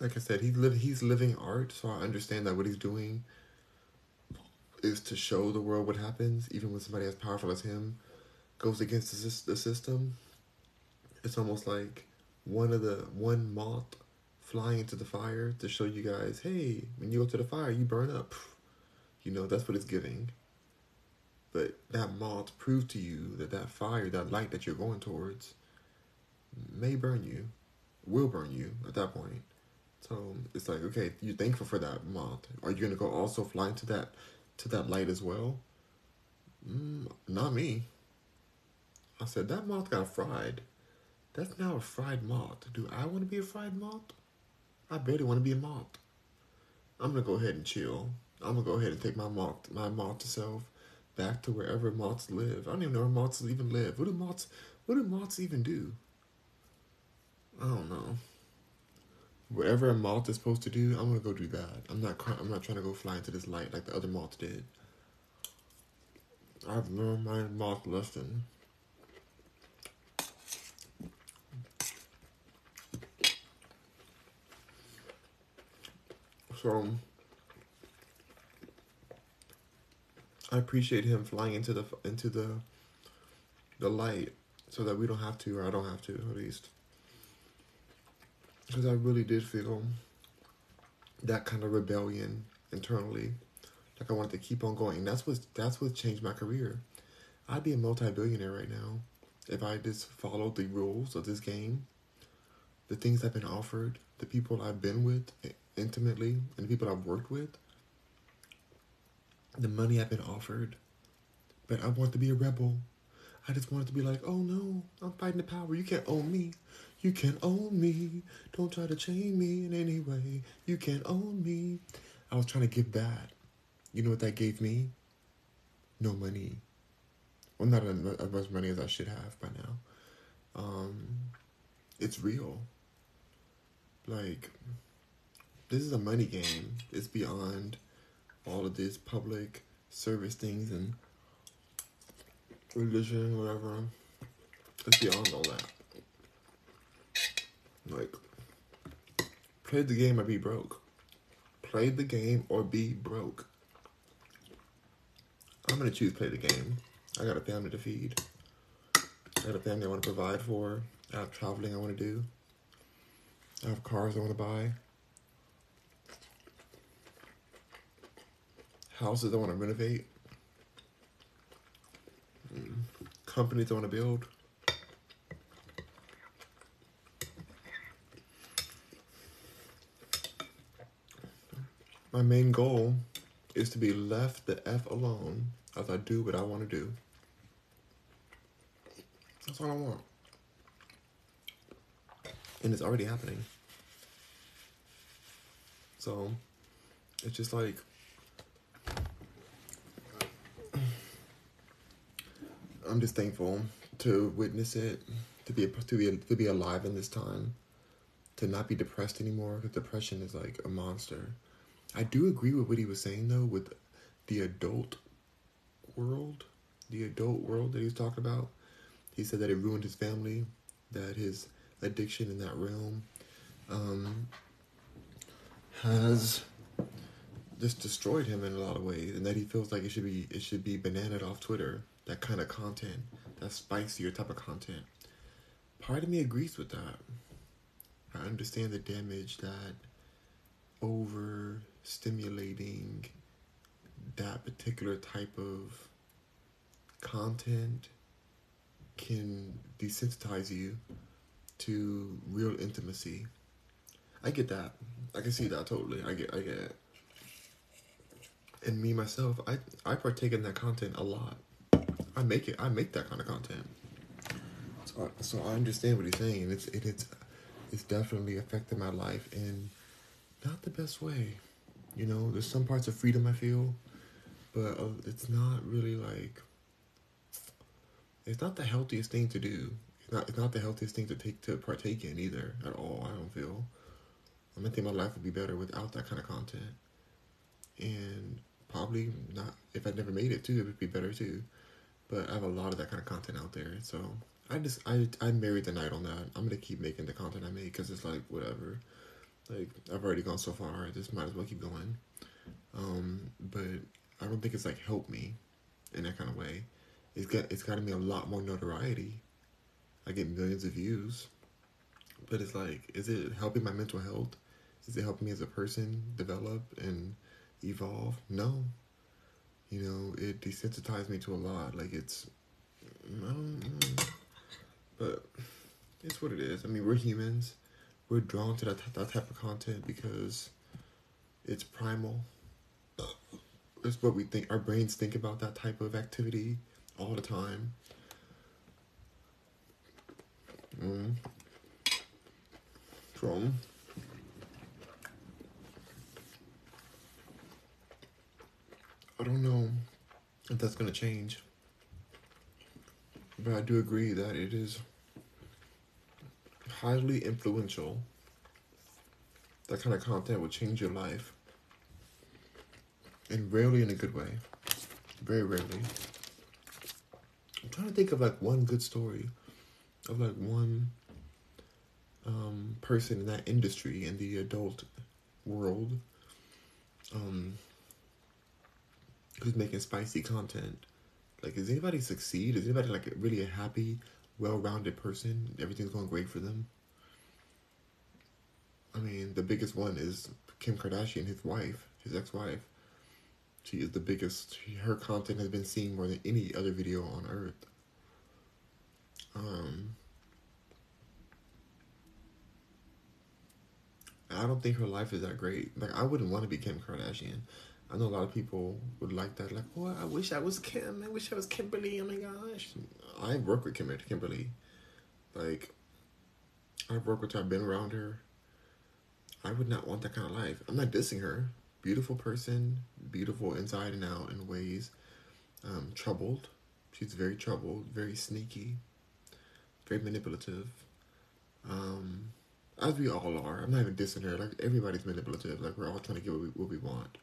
like I said, he's living art, so I understand that what he's doing is to show the world what happens, even when somebody as powerful as him goes against the system. It's almost like one moth flying into the fire to show you guys, hey, when you go to the fire, you burn up. You know, that's what it's giving. But that moth proved to you that that fire, that light that you're going towards, may burn you, will burn you at that point. So it's like, okay, you're thankful for that moth. Are you gonna go also fly into that light as well? Not me. I said that moth got fried. That's now a fried moth. Do I want to be a fried moth? I barely want to be a moth. I'm gonna go ahead and chill. I'm gonna go ahead and take my moth self back to wherever moths live. I don't even know where moths even live. What do moths even do? I don't know. Whatever a moth is supposed to do, I'm gonna go do that. I'm not trying to go fly into this light like the other moth did. I've learned my moth lesson. So I appreciate him flying into the light so that we don't have to, or I don't have to, at least. Because I really did feel that kind of rebellion internally. Like I wanted to keep on going. That's what changed my career. I'd be a multi-billionaire right now if I just followed the rules of this game. The things I've been offered, the people I've been with intimately, and the people I've worked with. The money I've been offered. But I want to be a rebel. I just wanted to be like, oh no, I'm fighting the power. You can't own me. You can't own me. Don't try to chain me in any way. You can't own me. I was trying to give that. You know what that gave me? No money. Well, not as much money as I should have by now. It's real. Like, this is a money game. It's beyond all of this public service things and religion, whatever. It's beyond all that. Like, play the game or be broke. Play the game or be broke. I'm going to choose play the game. I got a family to feed. I got a family I want to provide for. I have traveling I want to do. I have cars I want to buy. Houses I want to renovate. Companies I want to build. My main goal is to be left the F alone as I do what I want to do. That's all I want. And it's already happening. So, it's just like, I'm just thankful to witness it, to be alive in this time, to not be depressed anymore, because depression is like a monster. I do agree with what he was saying, though, with the adult world that he was talking about. He said that it ruined his family, that his addiction in that realm has just destroyed him in a lot of ways, and that he feels like it should be bananaed off Twitter, that kind of content, that spicier type of content. Part of me agrees with that. I understand the damage that overstimulating that particular type of content can desensitize you to real intimacy. I get that. I can see that totally. I get it. And me, myself, I partake in that content a lot. I make that kind of content. So I understand what he's saying. It's definitely affected my life in not the best way. You know, there's some parts of freedom I feel, but it's not really like, it's not the healthiest thing to do. It's not the healthiest thing to partake in either at all, I don't feel. I think my life would be better without that kind of content. And probably not, if I'd never made it too, it would be better too. But I have a lot of that kind of content out there, so I married the night on that. I'm gonna keep making the content I make because it's like whatever. Like I've already gone so far. I just might as well keep going. But I don't think it's like helped me in that kind of way. It's gotten me a lot more notoriety. I get millions of views. But it's like, is it helping my mental health? Is it helping me as a person develop and evolve? No. You know, it desensitized me to a lot. Like it's, I don't know. But it's what it is. I mean, we're humans. We're drawn to that type of content because it's primal. It's what we think. Our brains think about that type of activity all the time. I don't know if that's going to change, but I do agree that it is highly influential. That kind of content will change your life, and rarely in a good way, very rarely. I'm trying to think of like one good story of like one person in that industry, in the adult world, who's making spicy content. Like, does anybody succeed? Is anybody like really a happy, well-rounded person? Everything's going great for them. I mean, the biggest one is Kim Kardashian, his ex-wife. She is the biggest. Her content has been seen more than any other video on earth. I don't think her life is that great. Like, I wouldn't want to be Kim Kardashian. I know a lot of people would like that. Like, oh, I wish I was Kim. I wish I was Kimberly. Oh, my gosh. I work with Kimberly. Like, I've worked with her. I've been around her. I would not want that kind of life. I'm not dissing her. Beautiful person. Beautiful inside and out in ways. Troubled. She's very troubled. Very sneaky. Very manipulative. As we all are. I'm not even dissing her. Like, everybody's manipulative. Like, we're all trying to get what we want.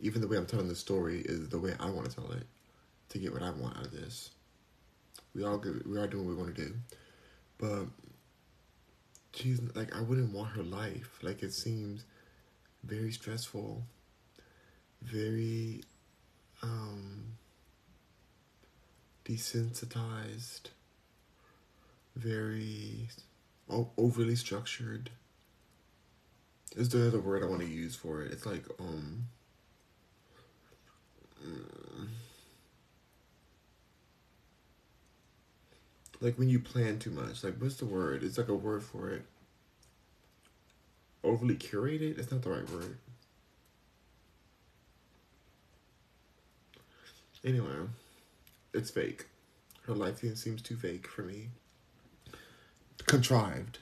Even the way I'm telling the story is the way I want to tell it, to get what I want out of this. We are doing what we want to do. But she's like, I wouldn't want her life. Like, it seems very stressful, very desensitized, very overly structured. Is there another word I want to use for it? It's like like when you plan too much. Like, what's the word? It's like a word for it. Overly curated? It's not the right word. Anyway, it's fake. Her life seems too fake for me. Contrived.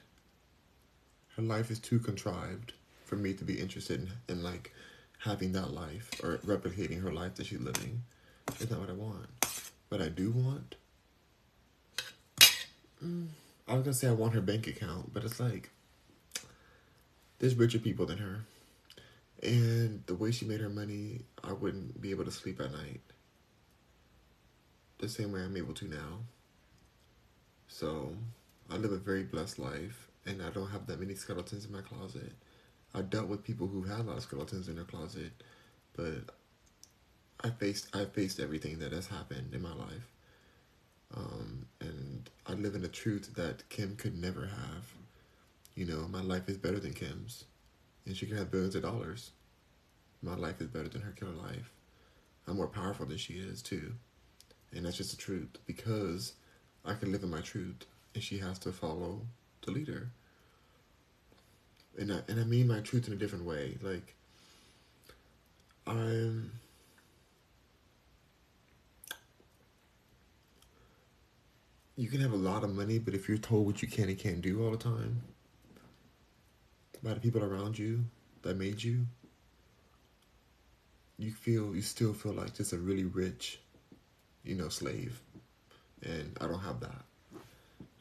Her life is too contrived for me to be interested in like having that life or replicating her life that she's living. It's not what I want. What I do want, I was gonna say I want her bank account, but it's like, there's richer people than her. And the way she made her money, I wouldn't be able to sleep at night the same way I'm able to now. So I live a very blessed life, and I don't have that many skeletons in my closet. I dealt with people who had a lot of skeletons in their closet, but I faced everything that has happened in my life. And I live in a truth that Kim could never have. You know, my life is better than Kim's, and she can have billions of dollars. My life is better than her killer life. I'm more powerful than she is too, and that's just the truth, because I can live in my truth, and she has to follow the leader. And I mean my truth in a different way. Like, you can have a lot of money, but if you're told what you can and can't do all the time by the people around you that made you, you still feel like just a really rich, you know, slave. And I don't have that.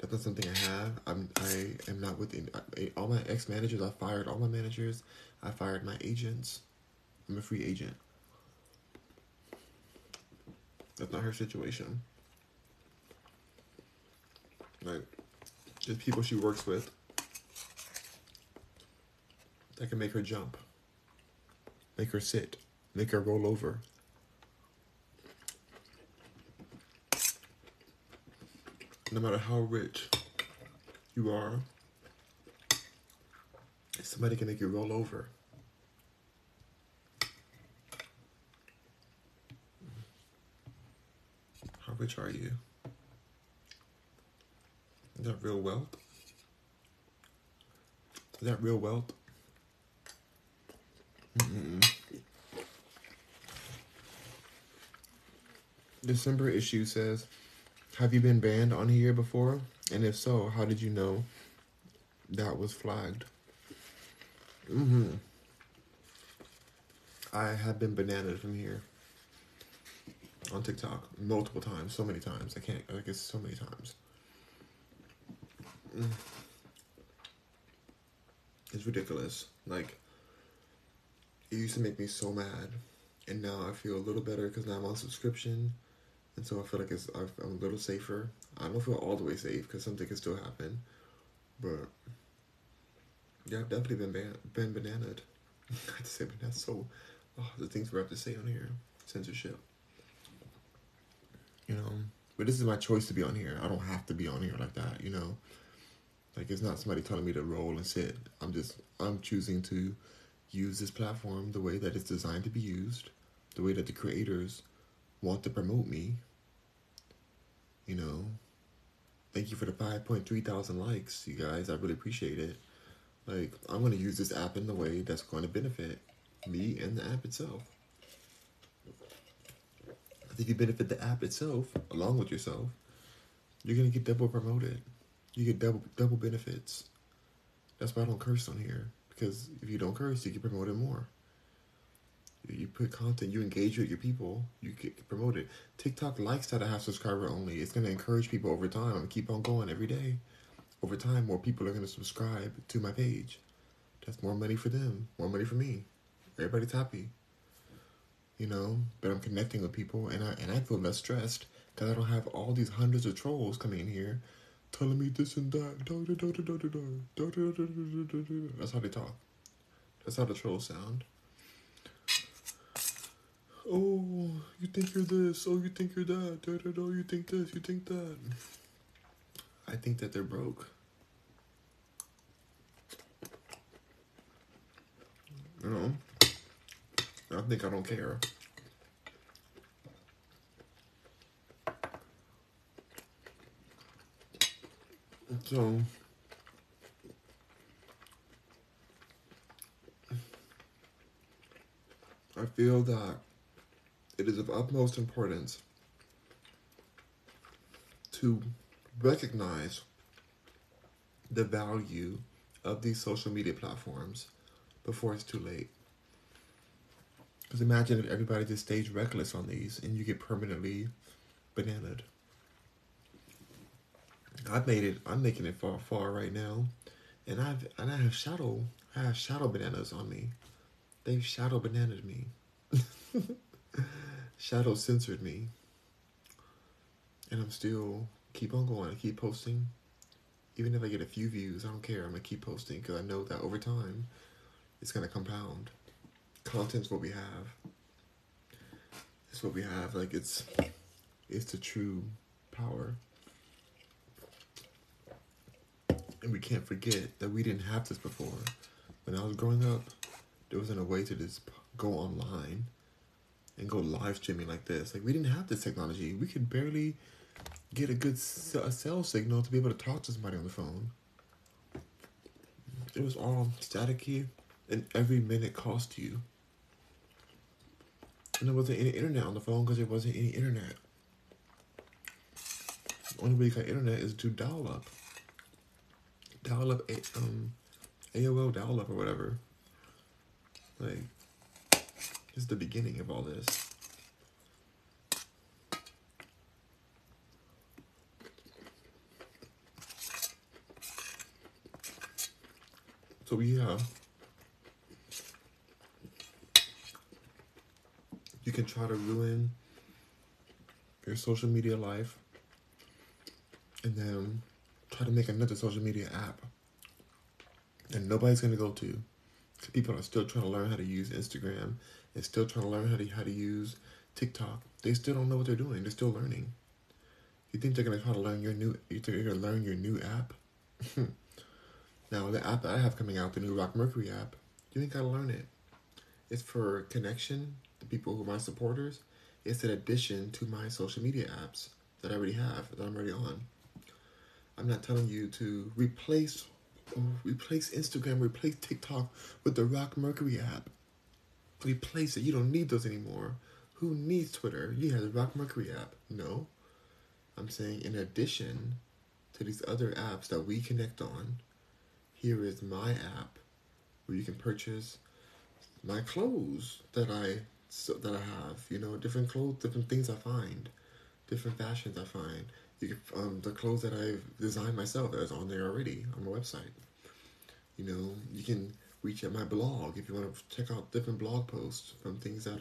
That's not something I have. I am not within. All my ex-managers, I fired all my managers. I fired my agents. I'm a free agent. That's not her situation. like just people she works with that can make her jump, make her sit, make her roll over. No matter how rich you are, somebody can make you roll over. How rich are you? Is that real wealth? Is that real wealth? Mm-mm. December issue says, have you been banned on here before? And if so, how did you know that was flagged? Mm-hmm. I have been bananaed from here on TikTok multiple times, so many times. I can't, like, it's so many times. It's ridiculous. Like, it used to make me so mad, and now I feel a little better because now I'm on subscription, and so I feel like it's, I'm a little safer. I don't feel all the way safe because something can still happen, but yeah, I've definitely been bananaed. I had to say, but that's so, oh, the things we have to say on here, censorship, you know. But this is my choice to be on here. I don't have to be on here like that, you know. Like, it's not somebody telling me to roll and sit. I'm choosing to use this platform the way that it's designed to be used, the way that the creators want to promote me, you know. Thank you for the 5.3 thousand likes, you guys. I really appreciate it. Like, I'm going to use this app in the way that's going to benefit me and the app itself. I think you benefit the app itself along with yourself. You're going to get double promoted. You get double benefits. That's why I don't curse on here. Because if you don't curse, you get promoted more. You put content, you engage with your people, you get promoted. TikTok likes that I have subscriber only. It's going to encourage people over time. I'm going to keep on going every day. Over time, more people are going to subscribe to my page. That's more money for them, more money for me. Everybody's happy, you know. But I'm connecting with people, and I feel less stressed because I don't have all these hundreds of trolls coming in here telling me this and that. That's how they talk. That's how the trolls sound. Oh, you think you're this. Oh, you think you're that. You think this. You think that. I think that they're broke. You know? I think I don't care. So, I feel that it is of utmost importance to recognize the value of these social media platforms before it's too late. Because imagine if everybody just stays reckless on these and you get permanently bananaed. I've made it. I'm making it far right now, and I have shadow. I have shadow bananas on me. They've shadow bananaed me. Shadow censored me, and I'm still. Keep on going. I keep posting. Even if I get a few views, I don't care. I'm going to keep posting because I know that over time, it's going to compound. Content's what we have. It's what we have. Like, it's the true power. And we can't forget that we didn't have this before. When I was growing up, there wasn't a way to just go online and go live streaming like this. Like, we didn't have this technology. We could barely get a cell signal to be able to talk to somebody on the phone. It was all staticky, and every minute cost you. And there wasn't any internet on the phone because there wasn't any internet. The only way you got internet is to dial-up. Dial-up, AOL dial-up or whatever. Like, it's the beginning of all this. So we have, you can try to ruin your social media life and then try to make another social media app that nobody's going to go to. People are still trying to learn how to use Instagram and still trying to learn how to use TikTok. They still don't know what they're doing. They're still learning. You think they're going to try to learn your new app? Now, the app that I have coming out, the new Rock Mercury app, you ain't got to learn it. It's for connection, the people who are my supporters. It's an addition to my social media apps that I already have, that I'm already on. I'm not telling you to replace Instagram, replace TikTok with the Rock Mercury app. Replace it. You don't need those anymore. Who needs Twitter? You have the Rock Mercury app. No. I'm saying in addition to these other apps that we connect on, here is my app where you can purchase my clothes that I have. You know, different clothes, different things I find, different fashions I find. You can, the clothes that I've designed myself is on there already on my website. You know, you can reach out my blog if you want to check out different blog posts from things that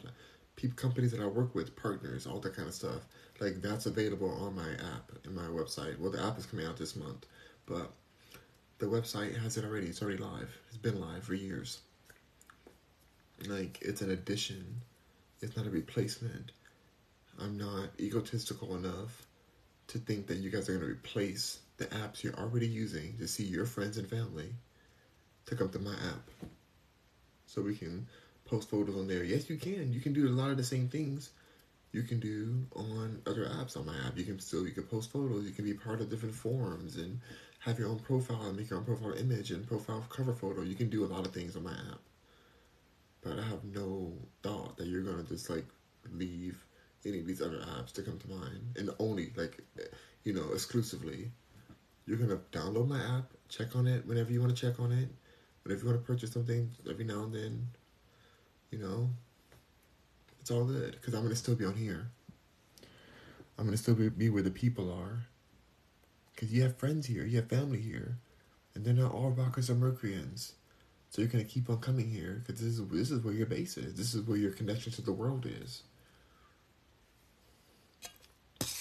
companies that I work with, partners, all that kind of stuff. Like, that's available on my app and my website. Well, the app is coming out this month, but the website has it already. It's already live. It's been live for years. Like, it's an addition. It's not a replacement. I'm not egotistical enough to think that you guys are going to replace the apps you're already using to see your friends and family to come to my app. So we can post photos on there. Yes, you can. You can do a lot of the same things you can do on other apps on my app. You can post photos. You can be part of different forums and have your own profile and make your own profile image and profile cover photo. You can do a lot of things on my app. But I have no thought that you're going to just, like, leave any of these other apps to come to mine. And only, like, you know, exclusively. You're going to download my app, check on it whenever you want to check on it. But if you want to purchase something every now and then, you know, it's all good. Because I'm going to still be on here. I'm going to still be where the people are. Because you have friends here. You have family here. And they're not all Rockers or Mercuryans. So you're going to keep on coming here because this is where your base is. This is where your connection to the world is.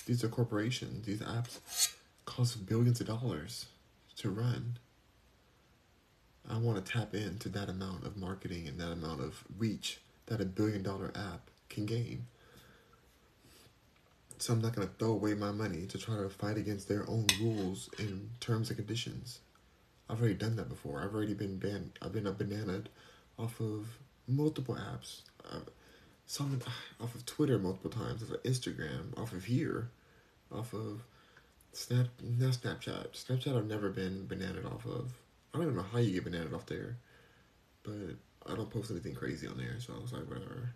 These are corporations. These apps cost billions of dollars to run. I want to tap into that amount of marketing and that amount of reach that $1 billion app can gain. So I'm not going to throw away my money to try to fight against their own rules and terms and conditions. I've already done that before. I've already been banned. I've been bananaed off of multiple apps. Off of Twitter multiple times, off of Instagram, off of here, off of Snapchat. Snapchat I've never been bananaed off of. I don't even know how you get bananaed off there. But I don't post anything crazy on there, so I was like, whatever.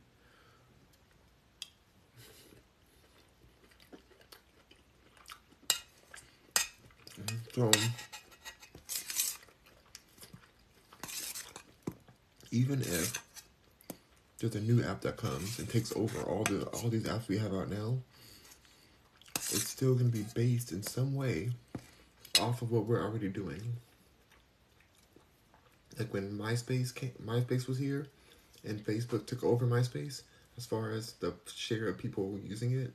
So even if there's a new app that comes and takes over all these apps we have out now, it's still going to be based in some way off of what we're already doing. Like when MySpace was here and Facebook took over MySpace, as far as the share of people using it,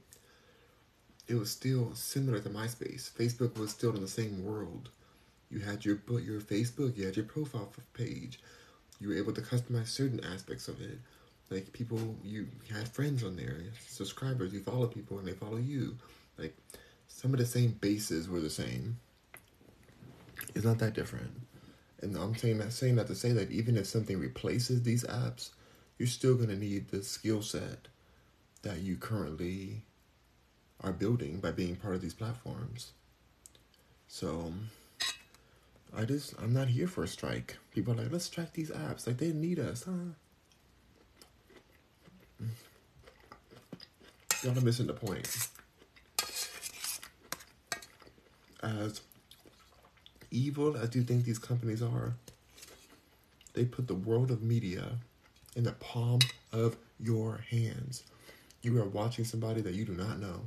it was still similar to MySpace. Facebook was still in the same world. You had your Facebook, you had your profile page. You were able to customize certain aspects of it. Like people, you had friends on there, subscribers, you follow people and they follow you. Like some of the same bases were the same. It's not that different. And I'm saying that to say that even if something replaces these apps, you're still going to need the skill set that you currently are building by being part of these platforms. So I'm not here for a strike. People are like, let's strike these apps. Like, they need us, huh? Y'all are missing the point. As evil as you think these companies are, they put the world of media in the palm of your hands. You are watching somebody that you do not know.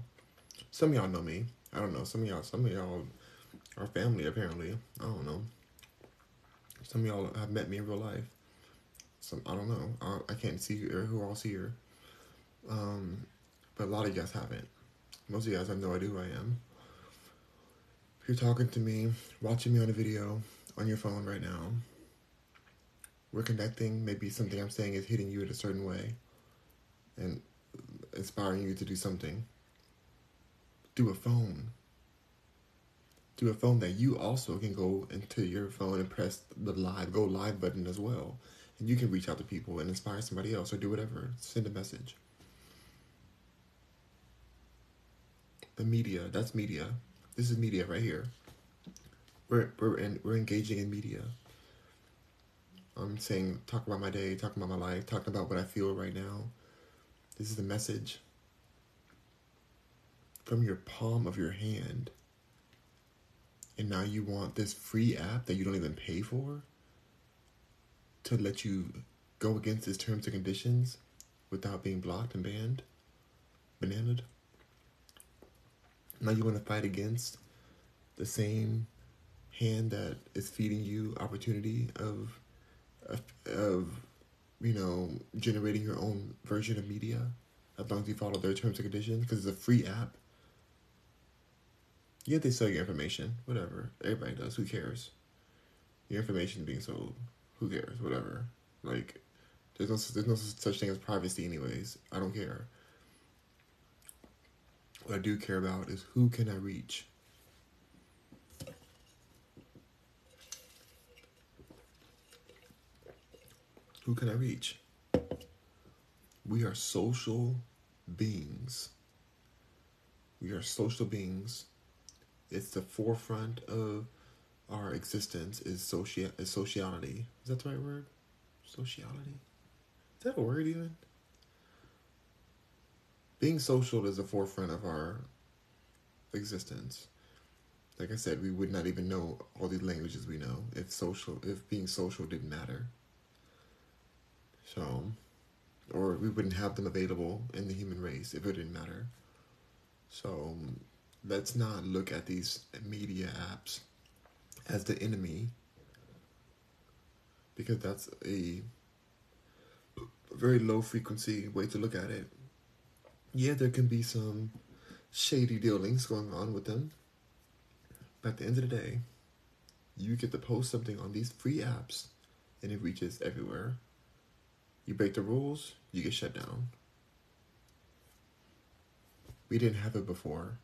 Some of y'all know me. I don't know. Some of y'all our family, apparently. I don't know. Some of y'all have met me in real life. Some, I don't know. I can't see who all's here. But a lot of you guys haven't. Most of you guys have no idea who I am. You're talking to me, watching me on a video on your phone right now. We're connecting. Maybe something I'm saying is hitting you in a certain way and inspiring you to do something. Through a phone. Through a phone that you also can go into your phone and press the go live button as well. And you can reach out to people and inspire somebody else or do whatever. Send a message. The media, that's media. This is media right here. We're engaging in media. I'm saying, talk about my day, talking about my life, talking about what I feel right now. This is the message from your palm of your hand. And now you want this free app that you don't even pay for to let you go against its terms and conditions without being blocked and banned, bananaed. Now you want to fight against the same hand that is feeding you opportunity of you know, generating your own version of media as long as you follow their terms and conditions because it's a free app. Yeah, they sell your information, whatever. Everybody does. Who cares? Your information being sold. Who cares? Whatever. Like, there's no such thing as privacy, anyways. I don't care. What I do care about is who can I reach. Who can I reach? We are social beings. We are social beings. It's the forefront of our existence is sociality. Is that the right word? Sociality? Is that a word even? Being social is the forefront of our existence. Like I said, we would not even know all these languages we know if being social didn't matter. So, or we wouldn't have them available in the human race if it didn't matter. So, let's not look at these media apps as the enemy, because that's a very low frequency way to look at it. Yeah, there can be some shady dealings going on with them, but at the end of the day, you get to post something on these free apps and it reaches everywhere. You break the rules, you get shut down. We didn't have it before.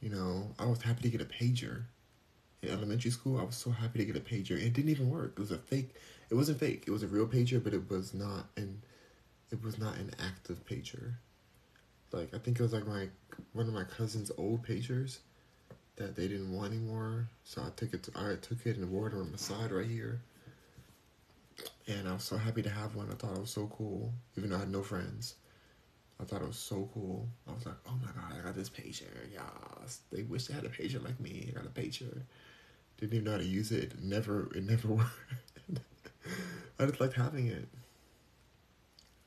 You know, I was happy to get a pager. In elementary school, I was so happy to get a pager. It didn't even work. It was a fake. It wasn't fake. It was a real pager, but it was not an active pager. Like, I think it was like one of my cousin's old pagers that they didn't want anymore. So I took it and wore it on my side right here. And I was so happy to have one. I thought it was so cool. Even though I had no friends. I thought it was so cool. I was like, oh my God, I got this pager. Yes. They wish they had a pager like me. I got a pager. Didn't even know how to use it. It never worked. I just liked having it.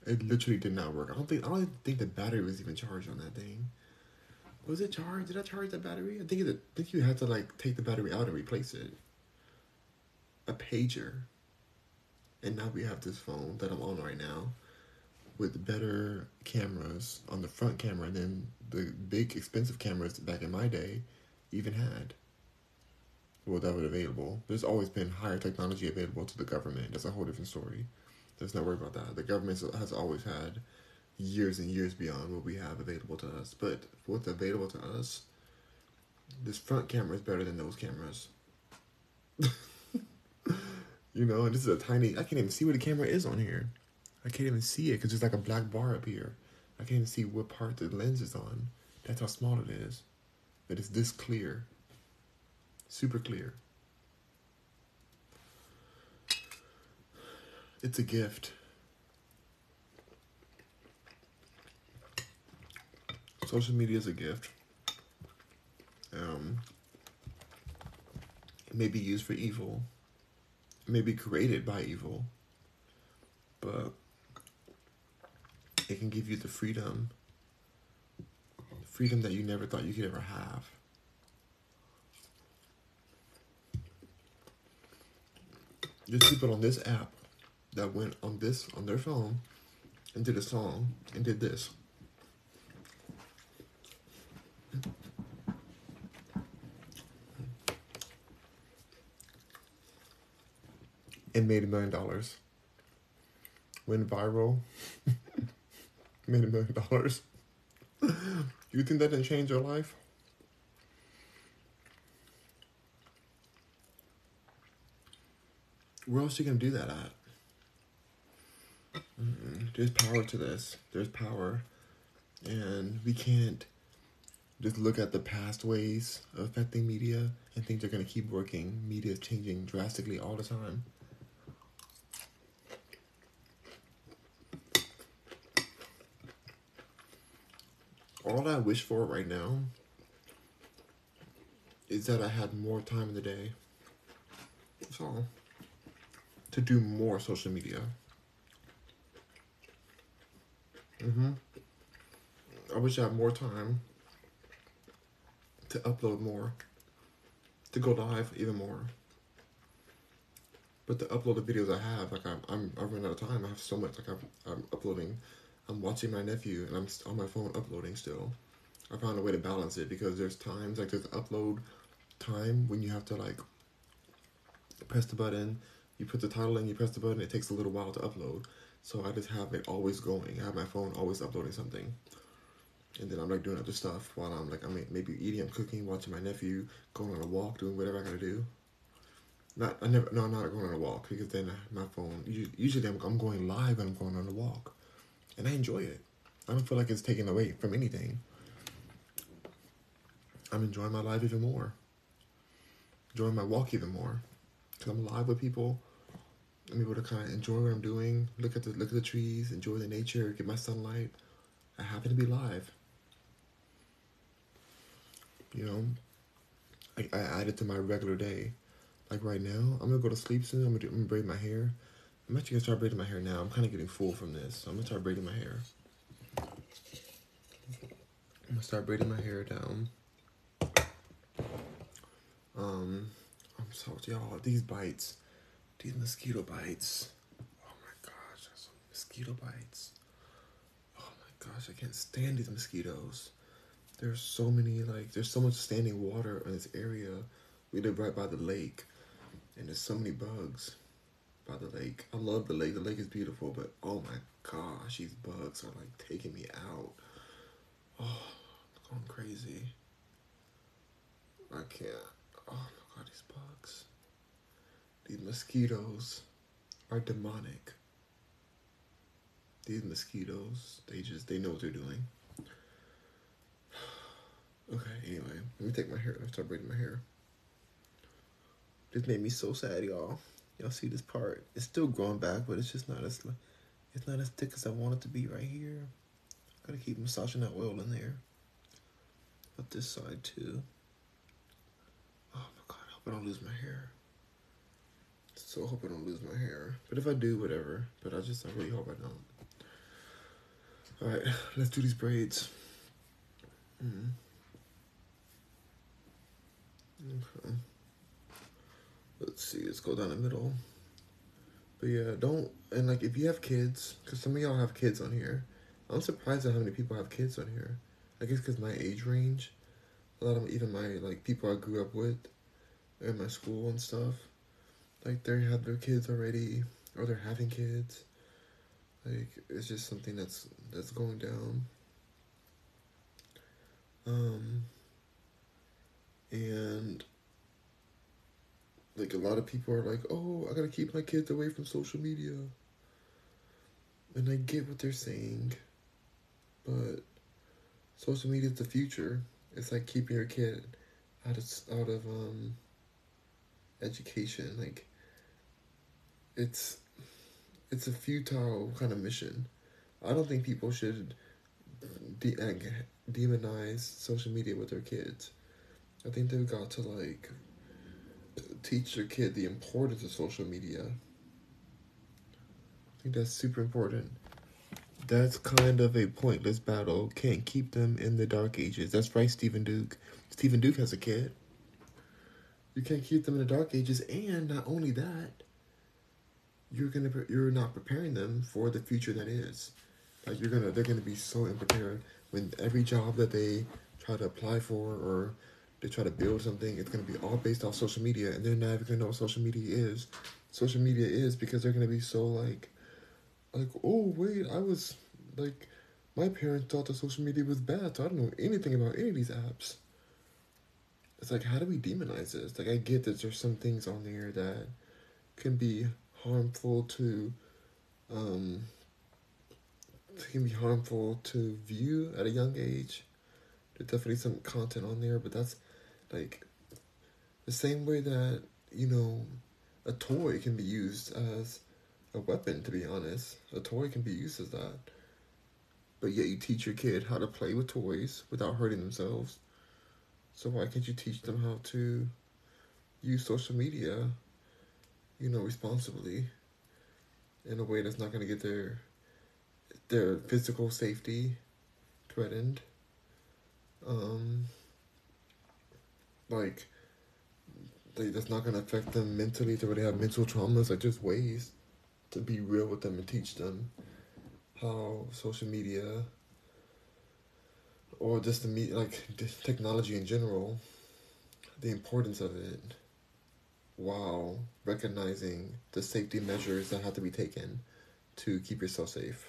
It literally did not work. I don't think the battery was even charged on that thing. Was it charged? Did I charge that battery? I think you had to like take the battery out and replace it. A pager. And now we have this phone that I'm on right now with better cameras on the front camera than the big expensive cameras back in my day even had. Well, that was available. There's always been higher technology available to the government. That's a whole different story. Let's not worry about that. The government has always had years and years beyond what we have available to us. But what's available to us, this front camera is better than those cameras. You know, and this is a tiny... I can't even see where the camera is on here. I can't even see it because there's like a black bar up here. I can't even see what part the lens is on. That's how small it is. But it's this clear. Super clear. It's a gift. Social media is a gift. It may be used for evil. It may be created by evil. But it can give you the freedom. Freedom that you never thought you could ever have. There's people on this app that went on their phone and did a song and did this. and made $1 million. Went viral. Made $1 million. You think that didn't change your life? Where else are you going to do that at? There's power to this. There's power. And we can't just look at the past ways of affecting media and think they're going to keep working. Media is changing drastically all the time. All I wish for right now is that I had more time in the day. That's all. To do more social media. I wish I had more time to upload more, to go live even more. But to upload the videos I have, like I run out of time. I have so much. Like I'm uploading. I'm watching my nephew and I'm on my phone uploading still. I found a way to balance it because there's times like there's upload time when you have to like press the button. You put the title in, you press the button, it takes a little while to upload. So I just have it always going. I have my phone always uploading something. And then I'm like doing other stuff while I'm like, I'm maybe eating, I'm cooking, watching my nephew, going on a walk, doing whatever I gotta do. I'm not going on a walk because then my phone, usually I'm going live and I'm going on a walk. And I enjoy it. I don't feel like it's taken away from anything. I'm enjoying my life even more. Enjoying my walk even more. I'm live with people. I'm able to kind of enjoy what I'm doing. Look at the trees. Enjoy the nature. Get my sunlight. I happen to be live. You know, I add it to my regular day. Like right now, I'm gonna go to sleep soon. I'm gonna braid my hair. I'm actually gonna start braiding my hair now. I'm kind of getting full from this, so I'm gonna start braiding my hair. I'm gonna start braiding my hair down. So y'all, these bites, these mosquito bites, oh my gosh, there's some mosquito bites, oh my gosh, I can't stand these mosquitoes. There's so many, like, there's so much standing water in this area. We live right by the lake, and there's so many bugs by the lake. I love the lake. The lake is beautiful, but oh my gosh, these bugs are like taking me out. Oh, I'm going crazy. I can't, oh my god, these bugs, these mosquitoes are demonic. These mosquitoes, they know what they're doing. Okay, anyway, let me take my hair, let me start braiding my hair. This made me so sad, y'all. Y'all see this part? It's still growing back, but it's just not as, it's not as thick as I want it to be right here. I gotta keep massaging that oil in there. But this side too. I don't lose my hair. So I hope I don't lose my hair. But if I do, whatever. But I really hope I don't. All right, let's do these braids. Okay. Let's see, let's go down the middle. But yeah, don't, and like if you have kids, because some of y'all have kids on here. I'm surprised at how many people have kids on here. I guess because my age range, a lot of even my, like, people I grew up with, in my school and stuff, like they have their kids already, or they're having kids. Like it's just something that's going down. And like a lot of people are like, oh, I gotta keep my kids away from social media. And I get what they're saying, but social media is the future. It's like keeping your kid out of education. Like it's a futile kind of mission. I don't think people should demonize social media with their kids. I think they've got to like teach their kid the importance of social media. I think that's super important. That's kind of a pointless battle. Can't keep them in the dark ages. That's right, Stephen Duke. Stephen Duke has a kid. You can't keep them in the dark ages, and not only that, you're not preparing them for the future that is. Like they're gonna be so unprepared when every job that they try to apply for or they try to build something, it's gonna be all based off social media, and they're not even gonna know what social media is. social media is, because they're going to be so like, oh, wait, I was, like, my parents thought that social media was bad, so I don't know anything about any of these apps. It's like, how do we demonize this? Like, I get that there's some things on there that can be harmful to, view at a young age. There's definitely some content on there, but that's, like, the same way that, you know, a toy can be used as a weapon, to be honest. A toy can be used as that. But yet you teach your kid how to play with toys without hurting themselves. So why can't you teach them how to use social media, you know, responsibly, in a way that's not going to get their physical safety threatened? That's not going to affect them mentally to where they have mental traumas. Like, just ways to be real with them and teach them how social media, or just the media, like just technology in general, the importance of it, while recognizing the safety measures that have to be taken to keep yourself safe.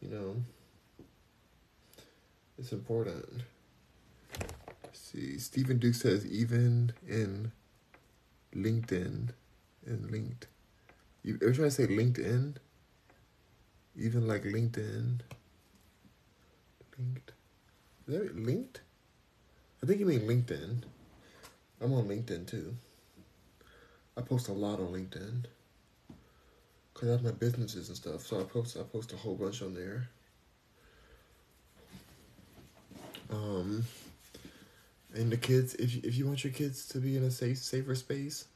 You know, it's important. See, Stephen Duke says, even in LinkedIn, every time I say LinkedIn, even like LinkedIn, linked, is that linked? I think you mean LinkedIn. I'm on LinkedIn too. I post a lot on LinkedIn, because I have my businesses and stuff, so I post a whole bunch on there. And the kids, if you want your kids to be in a safer space,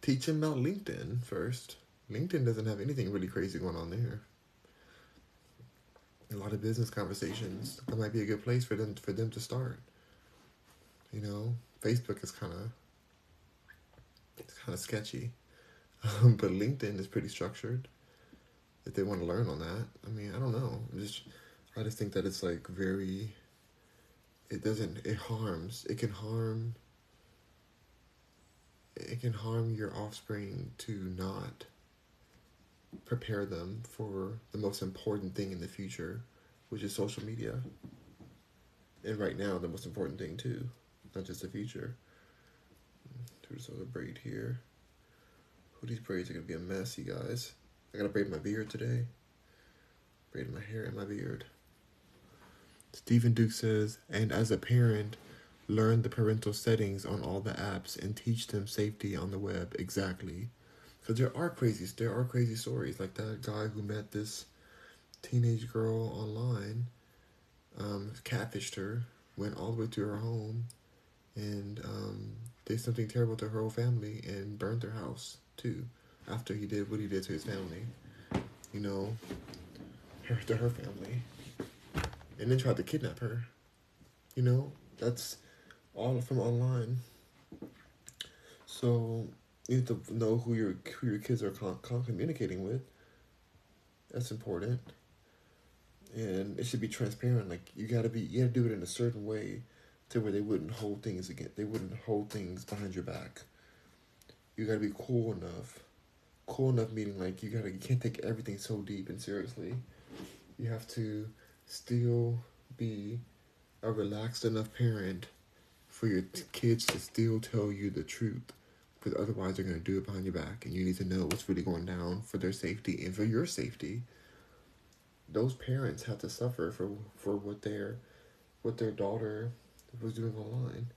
teach them about LinkedIn first. LinkedIn doesn't have anything really crazy going on there. A lot of business conversations. That might be a good place for them to start. You know, Facebook is kind of sketchy, but LinkedIn is pretty structured. If they want to learn on that, I mean, I don't know. I just think that it's like very. It can harm your offspring to not prepare them for the most important thing in the future, which is social media. And right now, the most important thing too, not just the future. There's another braid here. Oh, these braids are gonna be a mess, you guys. I gotta braid my beard today. Braid my hair and my beard. Stephen Duke says, and as a parent, learn the parental settings on all the apps and teach them safety on the web. Exactly. Because there are crazy stories, like that guy who met this teenage girl online, catfished her, went all the way to her home, and did something terrible to her whole family, and burned their house too, after he did what he did to his family, you know, to her family. And then tried to kidnap her. You know, that's all from online. So you have to know who your kids are communicating with. That's important. And it should be transparent. Like, you gotta do it in a certain way to where they wouldn't hold things behind your back. You gotta be cool enough. Cool enough meaning, like, you can't take everything so deep and seriously. You have to still be a relaxed enough parent for your kids to still tell you the truth, because otherwise they're going to do it behind your back, and you need to know what's really going down for their safety and for your safety. Those parents have to suffer for what their daughter was doing online.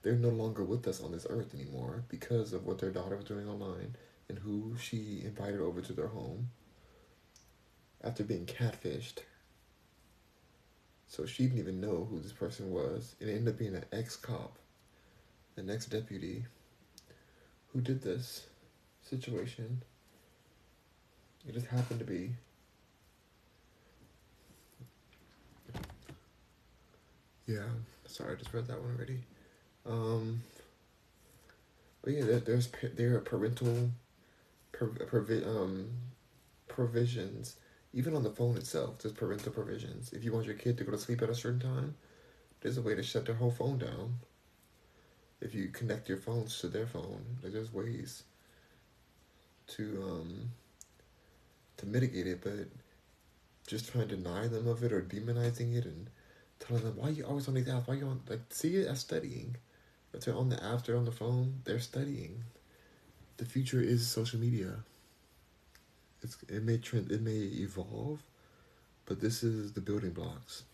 They're no longer with us on this earth anymore because of what their daughter was doing online and who she invited over to their home after being catfished. So she didn't even know who this person was. It ended up being an ex-cop, an ex-deputy, who did this situation. It just happened to be. Yeah, sorry, I just read that one already. But yeah, there are parental provisions. Even on the phone itself, there's parental provisions. If you want your kid to go to sleep at a certain time, there's a way to shut their whole phone down. If you connect your phones to their phone, like, there's ways to mitigate it, but just trying to deny them of it or demonizing it and telling them, why are you always on these apps? Why are you on, like, see it as studying. If they're on the apps, they're on the phone, they're studying. The future is social media. It may trend, it may evolve, but this is the building blocks.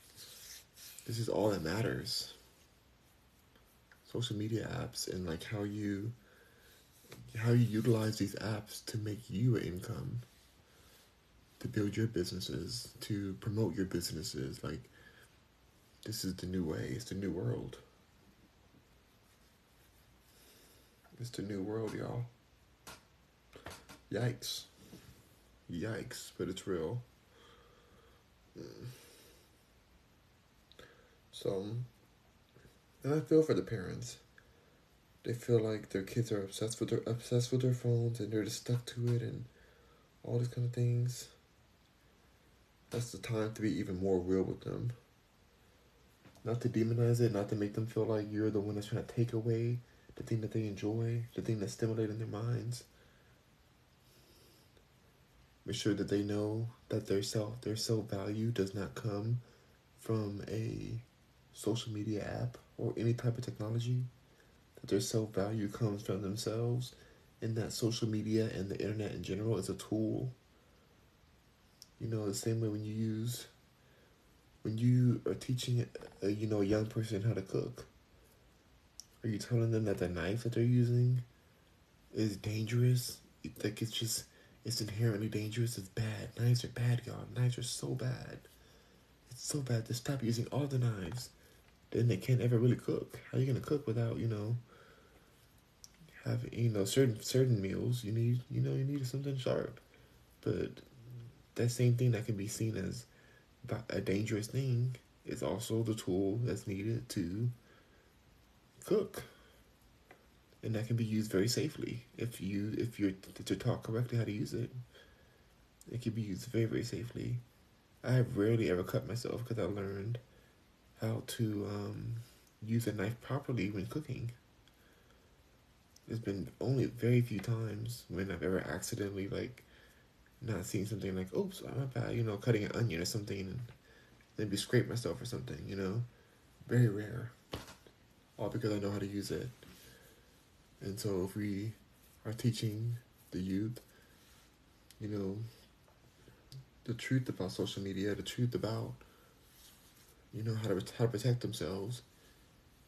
This is all that matters. Social media apps and like how you utilize these apps to make you an income, to build your businesses, to promote your businesses. Like, this is the new way. It's the new world. It's the new world, y'all. Yikes. Yikes, but it's real. So, and I feel for the parents. They feel like their kids are obsessed with their phones, and they're just stuck to it, and all these kind of things. That's the time to be even more real with them. Not to demonize it, not to make them feel like you're the one that's trying to take away the thing that they enjoy, the thing that's stimulating their minds. Make sure that they know that their self value does not come from a social media app or any type of technology. That their self value comes from themselves, and that social media and the internet in general is a tool. You know, the same way when you are teaching a young person how to cook. Are you telling them that the knife that they're using is dangerous? Like, it's inherently dangerous. It's bad. Knives are bad, y'all. Knives are so bad. It's so bad. Just stop using all the knives. Then they can't ever really cook. How are you gonna cook without, having, certain meals? You need something sharp. But that same thing that can be seen as a dangerous thing is also the tool that's needed to cook, and that can be used very safely if you're taught correctly how to use it. It can be used very, very safely. I have rarely ever cut myself because I learned how to use a knife properly when cooking. There's been only very few times when I've ever accidentally not seen something, like, oops, my bad, cutting an onion or something, and maybe scrape myself or something. Very rare. All because I know how to use it. And so if we are teaching the youth, the truth about social media, the truth about, how to protect themselves,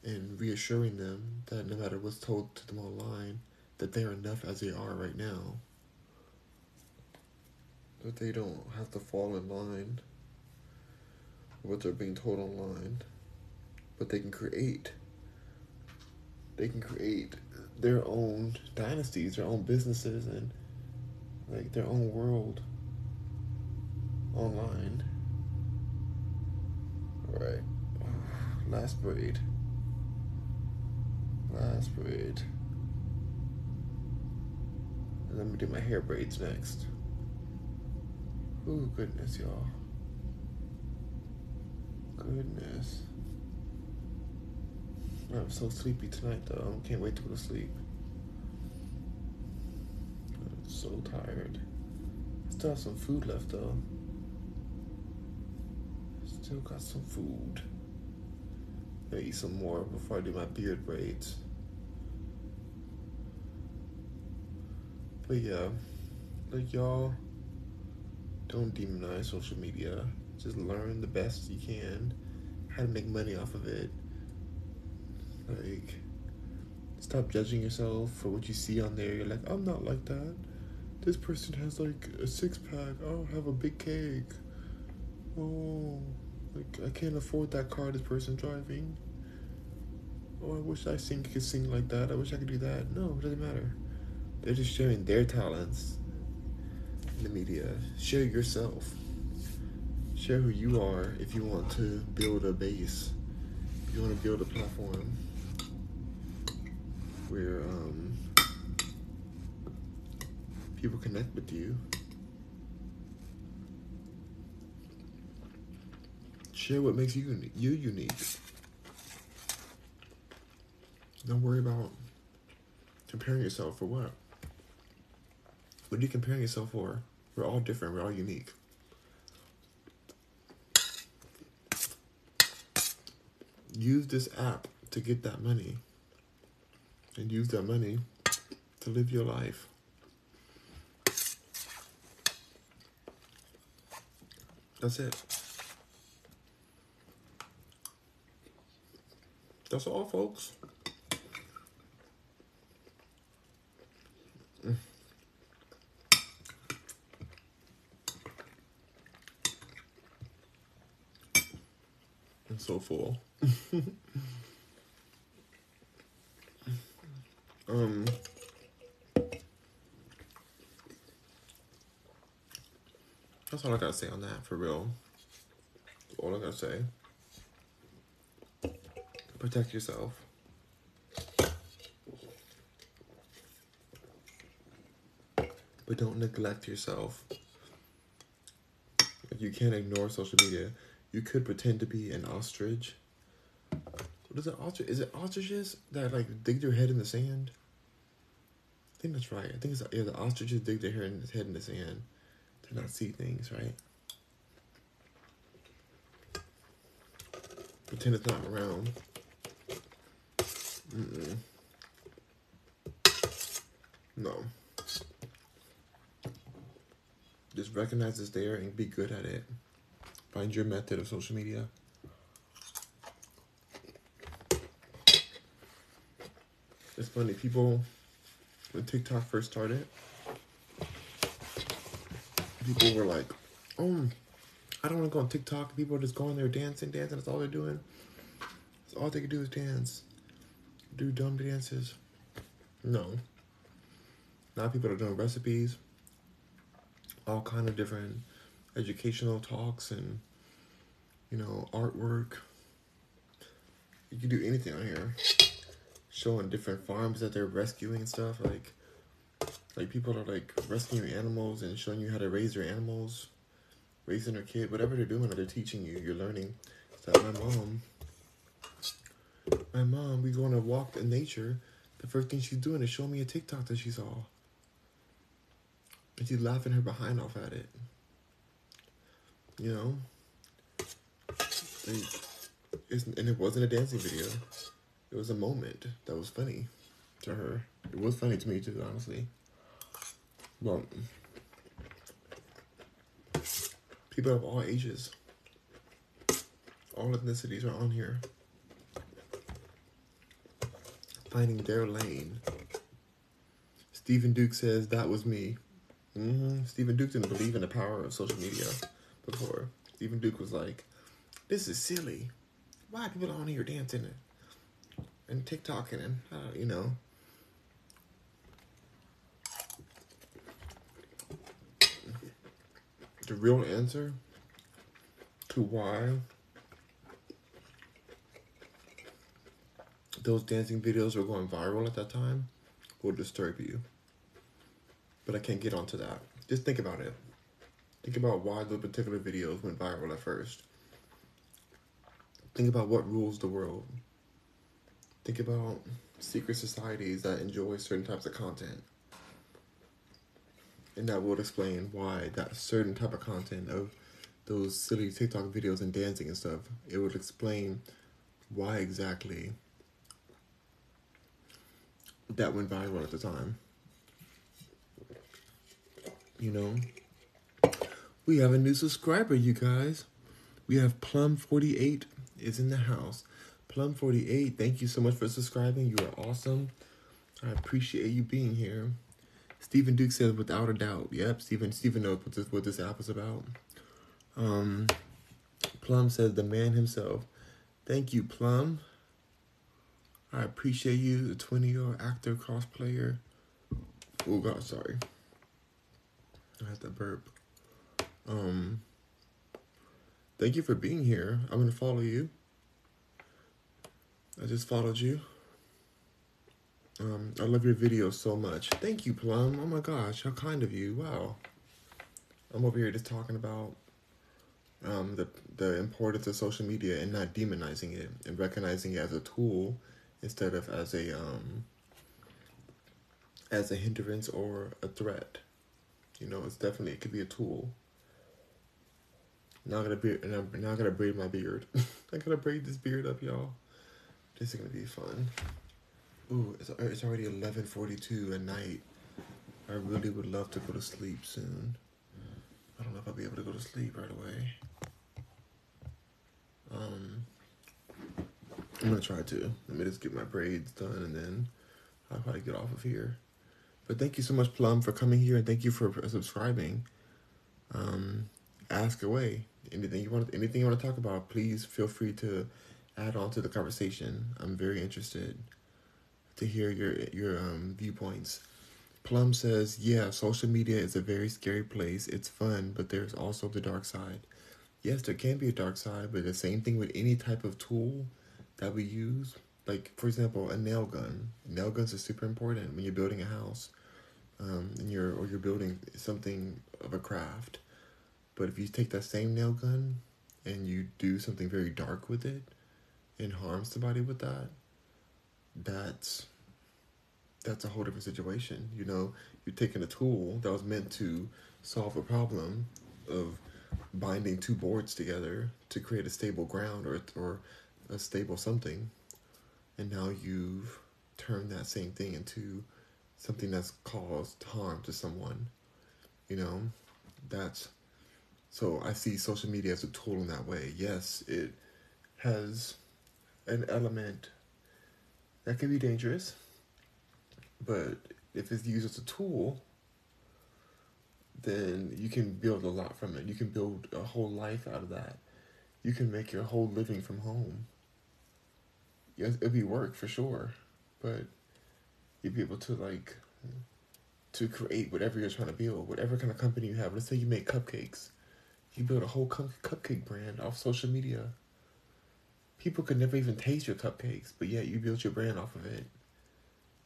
and reassuring them that no matter what's told to them online, that they are enough as they are right now. That they don't have to fall in line with what they're being told online, but they can create. They can create their own dynasties, their own businesses, and their own world online. All right, last braid. And I'm gonna do my hair braids next. Oh goodness, y'all. Goodness. I'm so sleepy tonight, though. I can't wait to go to sleep. I'm so tired. I still have some food left, though. Still got some food. I'm gonna eat some more before I do my beard braids. But yeah, y'all, don't demonize social media. Just learn the best you can how to make money off of it. Stop judging yourself for what you see on there. You're like, I'm not like that. This person has, a six-pack. I don't have a big cake. Oh, I can't afford that car this person's driving. Oh, I wish I could sing like that. I wish I could do that. No, it doesn't matter. They're just sharing their talents in the media. Share yourself. Share who you are if you want to build a base. If you want to build a platform where people connect with you. Share what makes you unique. Don't worry about comparing yourself for what. What are you comparing yourself for? We're all different. We're all unique. Use this app to get that money. And use that money to live your life. That's it. That's all, folks. I'm so full. That's all I gotta say on that, for real. That's all I gotta say. Protect yourself. But don't neglect yourself. You can't ignore social media. You could pretend to be an ostrich. What is an ostrich? Is it ostriches that like dig their head in the sand? I think that's right. I think it's the ostriches dig their head in the sand to not see things, right? Pretend it's not around. Mm-mm. No. Just recognize it's there and be good at it. Find your method of social media. It's funny, people, when TikTok first started, people were like, oh, I don't want to go on TikTok. People are just going there dancing. That's all they're doing. That's all they can do is dance. Do dumb dances. No. Now people are doing recipes. All kind of different educational talks and, you know, artwork. You can do anything on here. Showing different farms that they're rescuing and stuff. Like people are like rescuing animals and showing you how to raise your animals, raising their kid, whatever they're doing, they're teaching you. You're learning. So my mom, we go on a walk in nature. The first thing she's doing is showing me a TikTok that she saw. And she's laughing her behind off at it. You know? And it wasn't a dancing video. It was a moment that was funny to her. It was funny to me too, honestly. Well, people of all ages, all ethnicities are on here. Finding their lane. Stephen Duke says, that was me. Mm-hmm. Stephen Duke didn't believe in the power of social media before. Stephen Duke was like, this is silly. Why are people on here dancing and TikToking and, you know. The real answer to why those dancing videos were going viral at that time will disturb you. But I can't get onto that. Just think about it. Think about why those particular videos went viral at first. Think about what rules the world. Think about secret societies that enjoy certain types of content. And that will explain why that certain type of content of those silly TikTok videos and dancing and stuff, it would explain why exactly that went viral at the time. You know, we have a new subscriber, you guys. We have Plum48 is in the house. Plum48, thank you so much for subscribing. You are awesome. I appreciate you being here. Stephen Duke says, without a doubt. Yep, Stephen knows what this app is about. Plum says, the man himself. Thank you, Plum. I appreciate you, the 20-year-old actor, cosplayer. Oh, God, sorry. I had to burp. Thank you for being here. I'm going to follow you. I just followed you. I love your videos so much. Thank you, Plum. Oh my gosh, how kind of you. Wow. I'm over here just talking about the importance of social media and not demonizing it and recognizing it as a tool instead of as a hindrance or a threat. know, it's definitely, it could be a tool. Now I gotta braid my beard. I gotta braid this beard up, y'all. This is gonna be fun. Ooh, it's already 11:42 at night. I really would love to go to sleep soon. I don't know if I'll be able to go to sleep right away. I'm gonna try to. Let me just get my braids done and then I'll probably get off of here. But thank you so much, Plum, for coming here, and thank you for subscribing. Ask away. Anything you want to talk about, please feel free to add on to the conversation. I'm very interested to hear your viewpoints. Plum says, yeah, social media is a very scary place. It's fun, but there's also the dark side. Yes, there can be a dark side, but the same thing with any type of tool that we use. Like, for example, a nail gun. Nail guns are super important when you're building a house, or you're building something of a craft. But if you take that same nail gun and you do something very dark with it and harm somebody with that, that's a whole different situation. You know, you're taking a tool that was meant to solve a problem of binding two boards together to create a stable ground or a stable something, and now you've turned that same thing into something that's caused harm to someone. You know, so I see social media as a tool in that way. Yes, it has an element that can be dangerous, but if it's used as a tool, then you can build a lot from it. You can build a whole life out of that. You can make your whole living from home. Yes, it'd be work for sure, but you'd be able to to create whatever you're trying to build, whatever kind of company you have. Let's say you make cupcakes. You build a whole cupcake brand off social media. People could never even taste your cupcakes, but yet you built your brand off of it.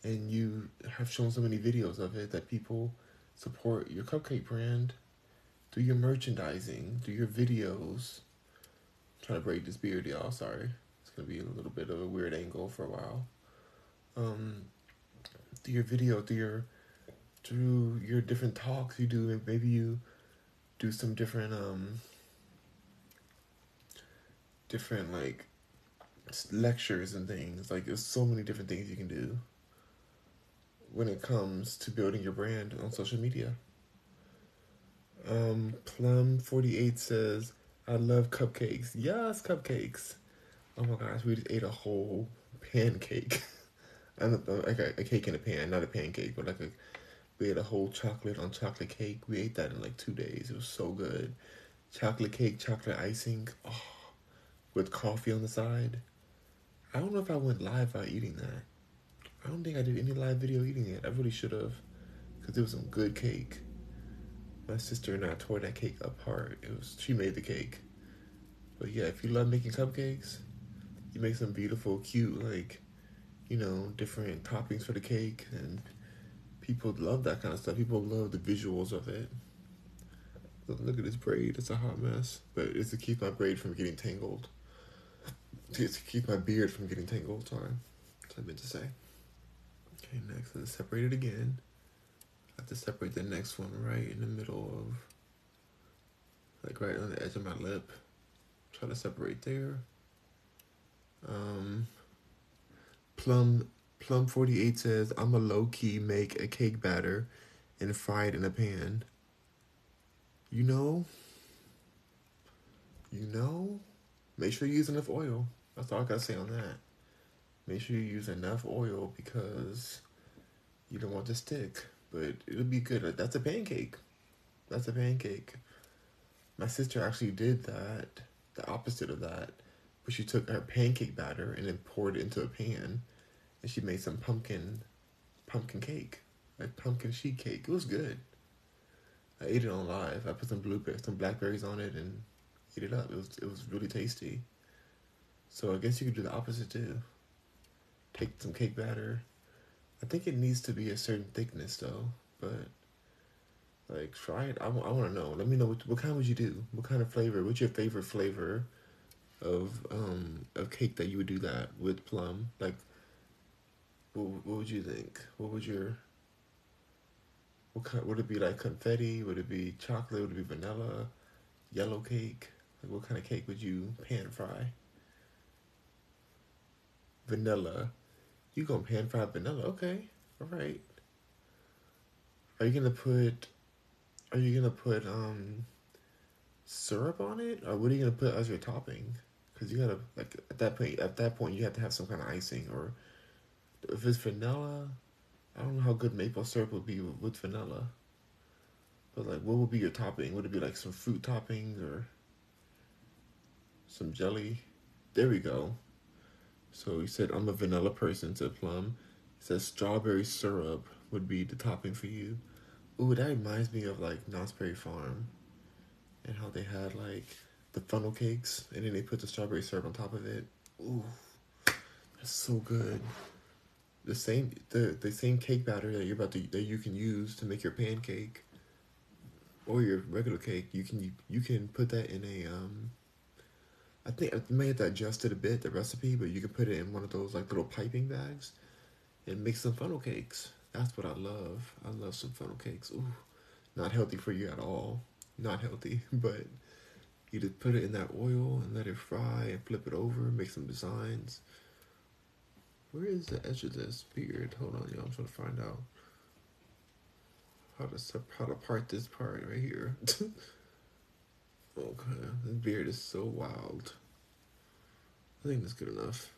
And you have shown so many videos of it that people support your cupcake brand through your merchandising, through your videos. I'm trying to braid this beard, y'all. Sorry. It's going to be a little bit of a weird angle for a while. Through your video, through your different talks you do, maybe you do some different, different lectures and things. Like, there's so many different things you can do when it comes to building your brand on social media. Plum48 says, I love cupcakes. Yes, cupcakes. Oh my gosh, we just ate a whole pancake. A cake in a pan, not a pancake, but we ate a whole chocolate on chocolate cake. We ate that in 2 days. It was so good. Chocolate cake, chocolate icing, with coffee on the side. I don't know if I went live by eating that. I don't think I did any live video eating it. I really should have, because it was some good cake. My sister and I tore that cake apart. She made the cake. But yeah, if you love making cupcakes, you make some beautiful, cute, different toppings for the cake, and people love that kind of stuff. People love the visuals of it. Look at this braid. It's a hot mess, but it's to keep my braid from getting tangled. It's to keep my beard from getting tangled. Sorry, that's what I meant to say. Okay, next, let's separate it again. I have to separate the next one right in the middle of, right on the edge of my lip. Try to separate there. Plum48 says, I'm a low-key make a cake batter and fry it in a pan. Make sure you use enough oil. That's all I gotta say on that. Make sure you use enough oil because you don't want to stick, but it'll be good. That's a pancake. My sister actually did that, the opposite of that, but she took her pancake batter and then poured it into a pan, and she made some pumpkin cake, pumpkin sheet cake. It was good. I ate it on live. I put some blackberries on it and ate it up. It was really tasty. So I guess you could do the opposite too. Take some cake batter. I think it needs to be a certain thickness though, but try it. I want to know. Let me know what kind would you do? What kind of flavor? What's your favorite flavor of cake that you would do that with, Plum? What would you think? What would your What kind? Would it be like confetti? Would it be chocolate? Would it be vanilla? Yellow cake? Like what kind of cake would you pan fry? Vanilla. You gonna pan fry vanilla? Okay, all right. Are you gonna put syrup on it, or what are you gonna put as your topping? Because you gotta, like, at that point you have to have some kind of icing. Or if it's vanilla, I don't know how good maple syrup would be with vanilla. But like, what would be your topping? Would it be like some fruit toppings or some jelly? There we go. So he said, I'm a vanilla person, said Plum. He says strawberry syrup would be the topping for you. Ooh, that reminds me of like Knott's Berry Farm and how they had like the funnel cakes and then they put the strawberry syrup on top of it. Ooh, that's so good. The same cake batter that you can use to make your pancake or your regular cake, you can put that in a I think I may have to adjust it a bit, the recipe, but you can put it in one of those like little piping bags and make some funnel cakes. That's what I love. I love some funnel cakes. Ooh, not healthy for you at all. Not healthy, but you just put it in that oil and let it fry and flip it over and make some designs. Where is the edge of this beard? Hold on, y'all. I'm trying to find out how to part this part right here. Okay, this beard is so wild. I think that's good enough.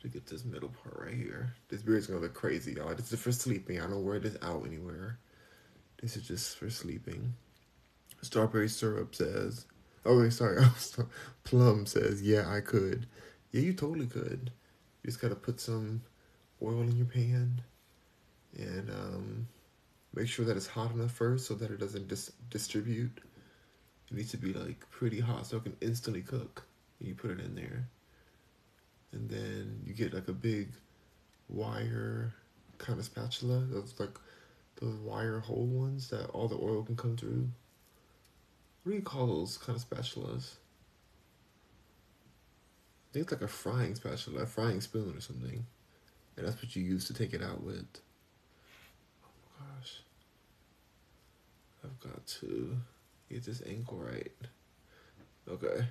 To get this middle part right here. This beard's gonna look crazy, y'all. This is for sleeping. I don't wear this out anywhere. This is just for sleeping. Strawberry syrup says, oh wait, sorry. Plum says, yeah, I could. Yeah, you totally could. You just gotta put some oil in your pan and make sure that it's hot enough first so that it doesn't distribute. It needs to be like pretty hot so it can instantly cook. And you put it in there. And then you get like a big wire kind of spatula. Those like those wire hole ones that all the oil can come through. What do you call those kind of spatulas? I think it's like a frying spatula, a frying spoon or something. And that's what you use to take it out with. Oh my gosh. I've got to get this angle right. Okay.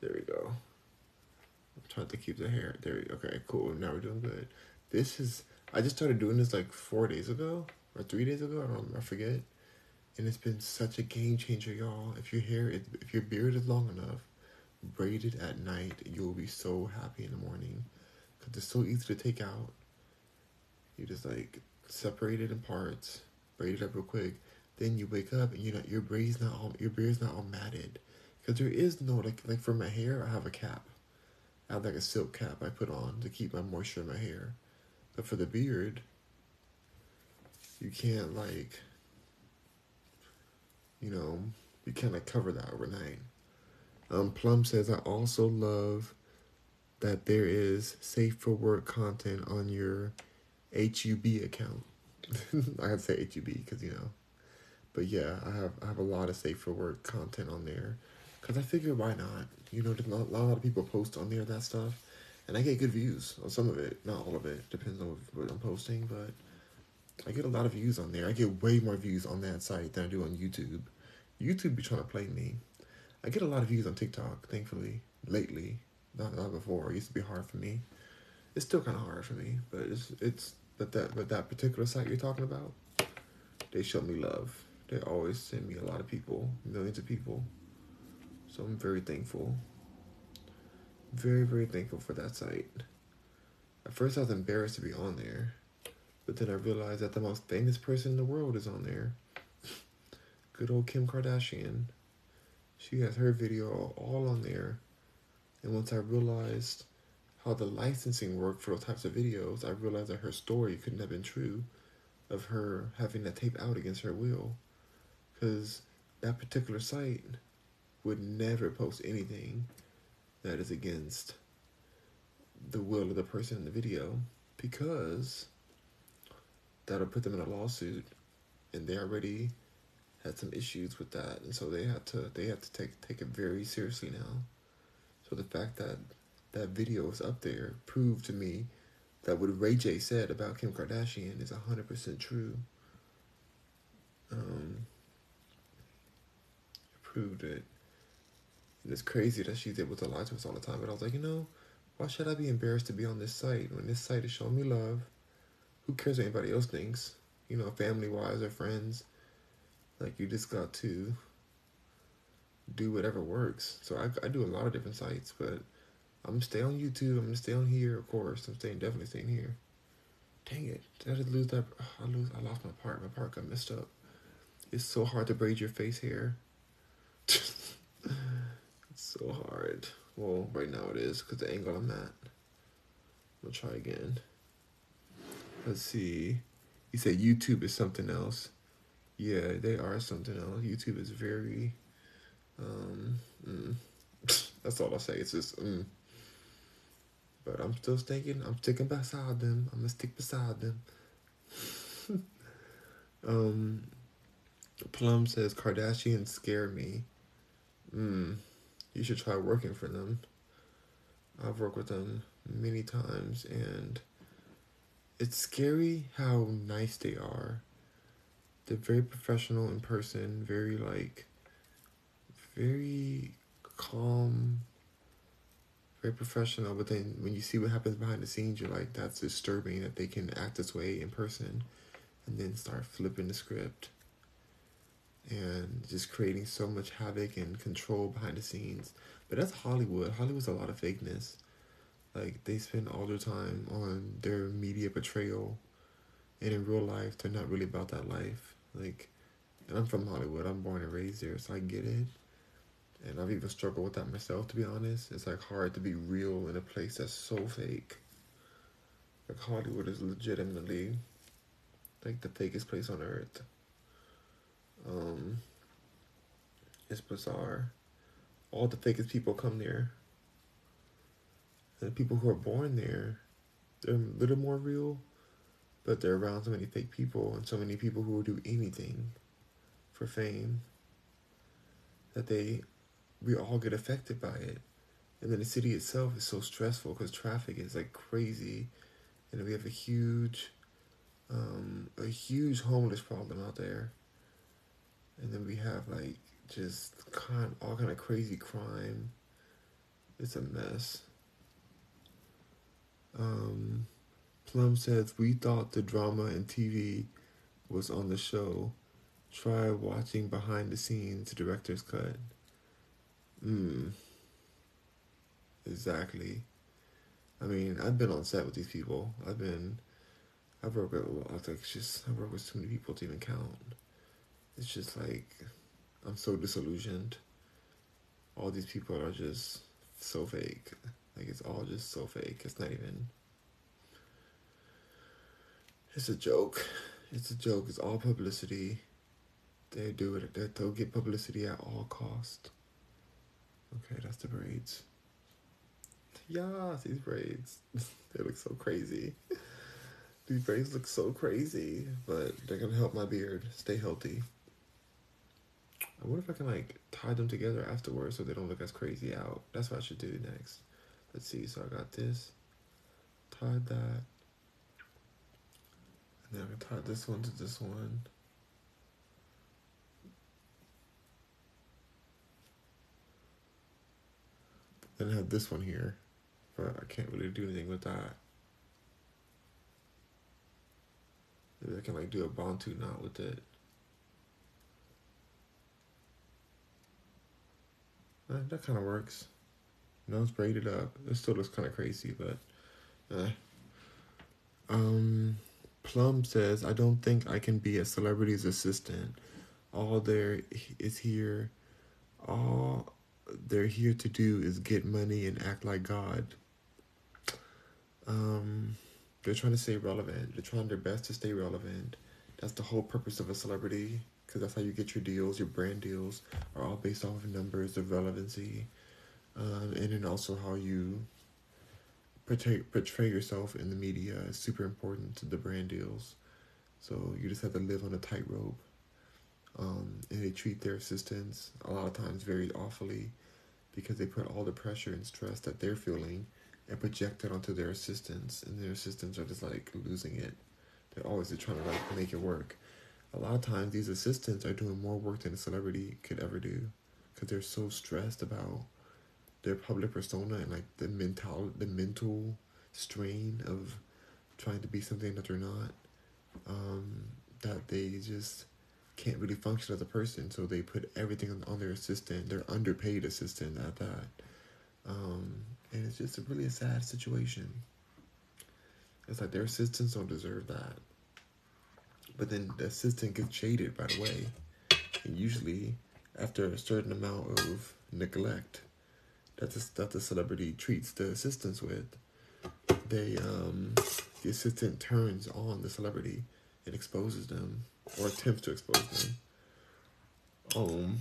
There we go. I'm trying to keep the hair. There. Okay, cool. Now we're doing good. This is... I just started doing this like 4 days ago. Or 3 days ago. I don't remember. I forget. And it's been such a game changer, y'all. If your beard is long enough, braid it at night. You'll be so happy in the morning. Because it's so easy to take out. You just like separate it in parts. Braid it up real quick. Then you wake up and you're not, your beard's not all matted. Because there is no... Like for my hair, I have a cap. I have like a silk cap I put on to keep my moisture in my hair. But for the beard, you can't like, you can't like cover that overnight. Plum says, I also love that there is safe for work content on your HUB account. I have to say HUB because, But yeah, I have a lot of safe for work content on there. Because I figure, why not? A lot of people post on there, that stuff. And I get good views on some of it. Not all of it. Depends on what I'm posting. But I get a lot of views on there. I get way more views on that site than I do on YouTube. YouTube be trying to play me. I get a lot of views on TikTok, thankfully. Lately. Not before. It used to be hard for me. It's still kind of hard for me. But that particular site you're talking about, they show me love. They always send me a lot of people. Millions of people. So I'm very thankful. Very, very thankful for that site. At first I was embarrassed to be on there. But then I realized that the most famous person in the world is on there. Good old Kim Kardashian. She has her video all on there. And once I realized how the licensing worked for those types of videos, I realized that her story couldn't have been true of her having that tape out against her will. Because that particular site would never post anything that is against the will of the person in the video, because that'll put them in a lawsuit, and they already had some issues with that, and so they have to take it very seriously now. So the fact that that video is up there proved to me that what Ray J said about Kim Kardashian is 100% true. Proved it. And it's crazy that she's able to lie to us all the time. But I was like, you know, why should I be embarrassed to be on this site? When this site is showing me love, who cares what anybody else thinks? You know, family-wise or friends. Like, you just got to do whatever works. So I do a lot of different sites, but I'm going to stay on YouTube. I'm going to stay on here, of course. I'm definitely staying here. Dang it. Did I just lose that? Oh, I lost my part. My part got messed up. It's so hard to braid your face hair. It's so hard. Well, right now it is because the angle I'm at. We'll try again. Let's see. He said YouTube is something else. Yeah, they are something else. YouTube is very... That's all I'll say. It's just... But I'm still thinking. I'm sticking beside them. I'm going to stick beside them. Plum says, Kardashians scare me. You should try working for them. I've worked with them many times, and it's scary how nice they are. They're very professional in person, very, like, very calm, very professional. But then when you see what happens behind the scenes, you're like, that's disturbing that they can act this way in person and then start flipping the script and just creating so much havoc and control behind the scenes. But that's Hollywood. Hollywood's a lot of fakeness. Like, they spend all their time on their media portrayal, and in real life, they're not really about that life. Like, and I'm from Hollywood. I'm born and raised there, so I get it. And I've even struggled with that myself, to be honest. It's, like, hard to be real in a place that's so fake. Like, Hollywood is legitimately, like, the fakest place on earth. It's bizarre. All the fakest people come there. And the people who are born there, they're a little more real, but they're around so many fake people and so many people who will do anything for fame that we all get affected by it. And then the city itself is so stressful because traffic is like crazy. And we have a huge homeless problem out there. And then we have like just all kind of crazy crime. It's a mess. Plum says, we thought the drama and TV was on the show. Try watching behind the scenes, the director's cut. Exactly. I mean, I've been on set with these people. I've worked with a lot. I've worked with too many people to even count. It's just like, I'm so disillusioned. All these people are just so fake. Like, it's all just so fake. It's not even... It's a joke. It's a joke. It's all publicity. They do it. They'll get publicity at all cost. Okay, that's the braids. Yeah, these braids. They look so crazy. These braids look so crazy. But they're going to help my beard stay healthy. I wonder if I can, like, tie them together afterwards so they don't look as crazy out. That's what I should do next. Let's see. So I got this. Tied that. And then I can tie this one to this one. Then I have this one here. But I can't really do anything with that. Maybe I can, like, do a Bantu knot with it. That kind of works. Now it's braided up. It still looks kind of crazy, but... Plum says, I don't think I can be a celebrity's assistant. All they're here to do is get money and act like God. They're trying to stay relevant. They're trying their best to stay relevant. That's the whole purpose of a celebrity, because that's how you get your deals. Your brand deals are all based off of numbers, of relevancy, and then also how you portray yourself in the media is super important to the brand deals. So you just have to live on a tightrope. And they treat their assistants a lot of times very awfully because they put all the pressure and stress that they're feeling and project it onto their assistants, and their assistants are just like losing it. They're always just trying to like make it work. A lot of times these assistants are doing more work than a celebrity could ever do, because they're so stressed about their public persona and like the mental strain of trying to be something that they're not, that they just can't really function as a person. So they put everything on their assistant, their underpaid assistant at that. And it's just really a sad situation. It's like their assistants don't deserve that. But then the assistant gets jaded right away. And usually after a certain amount of neglect that the celebrity treats the assistants with, they the assistant turns on the celebrity and exposes them, or attempts to expose them.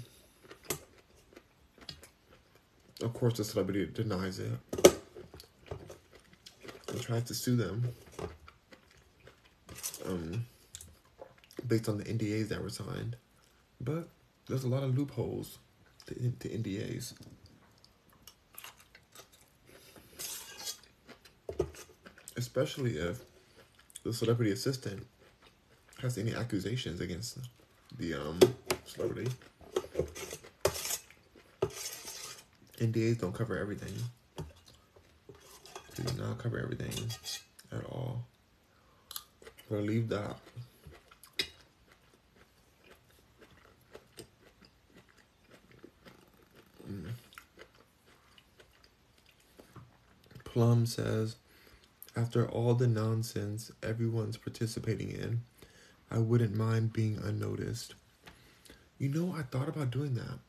Of course the celebrity denies it and tries to sue them based on the NDAs that were signed. But there's a lot of loopholes to NDAs. Especially if the celebrity assistant has any accusations against the celebrity. NDAs don't cover everything. They do not cover everything at all. We'll leave that. Plum says, after all the nonsense everyone's participating in, I wouldn't mind being unnoticed. You know, I thought about doing that.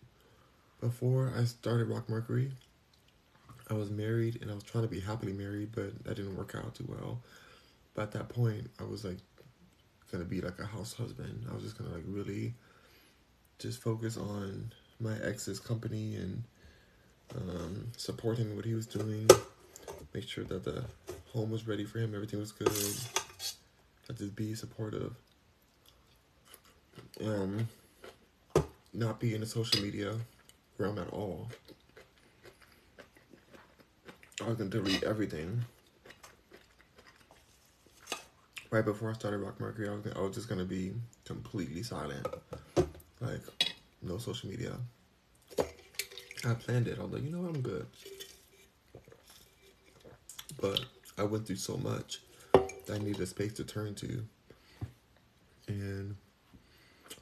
Before I started Rock Mercury, I was married and I was trying to be happily married, but that didn't work out too well. But at that point, I was like gonna be like a house husband. I was just gonna like really just focus on my ex's company and support him in what he was doing, make sure that the home was ready for him, everything was good. I'd just be supportive. Not be in the social media realm at all. I was gonna delete everything. Right before I started Rock Mercury, I was just gonna be completely silent. Like, no social media. I planned it. I was like, you know what, I'm good. But I went through so much that I needed a space to turn to. And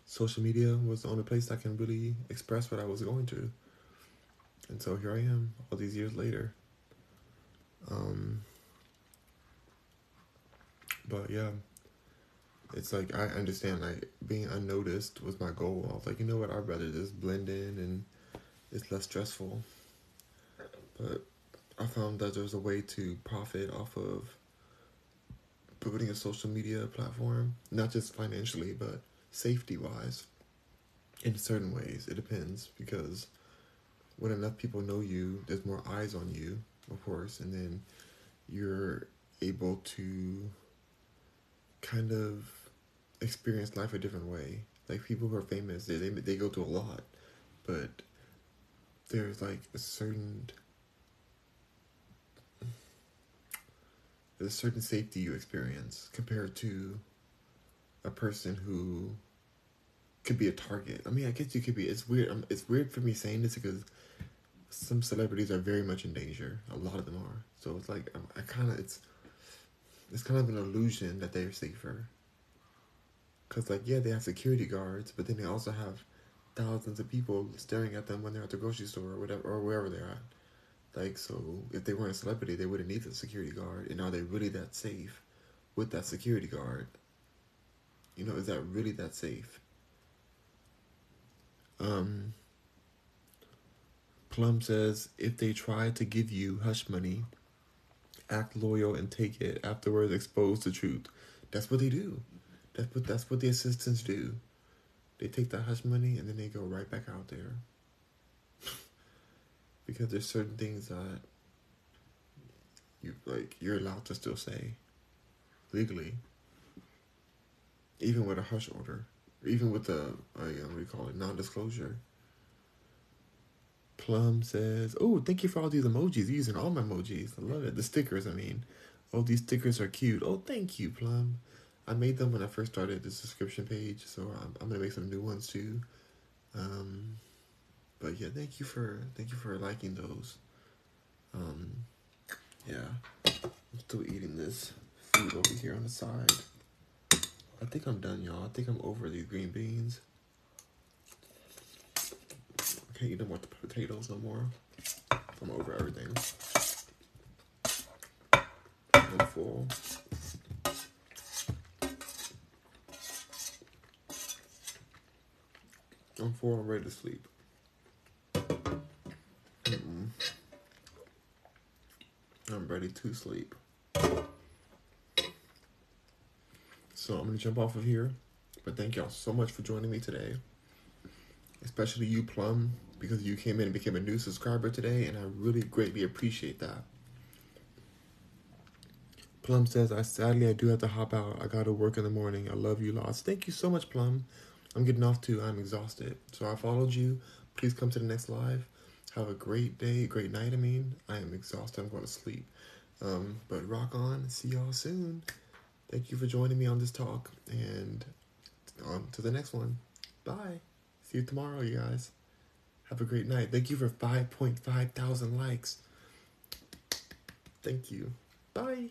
social media was the only place I can really express what I was going through. And so here I am, all these years later. But yeah, it's like, I understand, like, being unnoticed was my goal. I was like, you know what, I'd rather just blend in and it's less stressful. But I found that there's a way to profit off of building a social media platform, not just financially, but safety-wise, in certain ways. It depends, because when enough people know you, there's more eyes on you, of course, and then you're able to kind of experience life a different way. Like, people who are famous, they go through a lot, but there's like a certain... there's a certain safety you experience compared to a person who could be a target. I mean, I guess you could be. It's weird. It's weird for me saying this because some celebrities are very much in danger. A lot of them are. So it's like it's kind of an illusion that they're safer. Cause like, yeah, they have security guards, but then they also have thousands of people staring at them when they're at the grocery store or whatever, or wherever they're at. Like, so if they weren't a celebrity, they wouldn't need the security guard. And are they really that safe with that security guard? You know, is that really that safe? Plum says, if they try to give you hush money, act loyal and take it. Afterwards, expose the truth. That's what they do. That's what the assistants do. They take that hush money and then they go right back out there. Because there's certain things that you're allowed to still say legally, even with a hush order, even with a non-disclosure. Plum says, oh, thank you for all these emojis. You're using all my emojis. I love it. The stickers, I mean. Oh, these stickers are cute. Oh, thank you, Plum. I made them when I first started this subscription page, so I'm going to make some new ones, too. But, yeah, thank you for liking those. Yeah. I'm still eating this food over here on the side. I think I'm done, y'all. I think I'm over these green beans. I can't eat them with the potatoes no more. I'm over everything. I'm full. I'm full. I'm ready to sleep. I'm ready to sleep. So I'm going to jump off of here. But thank y'all so much for joining me today. Especially you, Plum, because you came in and became a new subscriber today. And I really greatly appreciate that. Plum says, I sadly do have to hop out. I got to work in the morning. I love you lots. Thank you so much, Plum. I'm getting off too. I'm exhausted. So I followed you. Please come to the next live. Have a great day, great night, I mean. I am exhausted. I'm going to sleep. But rock on. See y'all soon. Thank you for joining me on this talk. And on to the next one. Bye. See you tomorrow, you guys. Have a great night. Thank you for 5,500 likes. Thank you. Bye.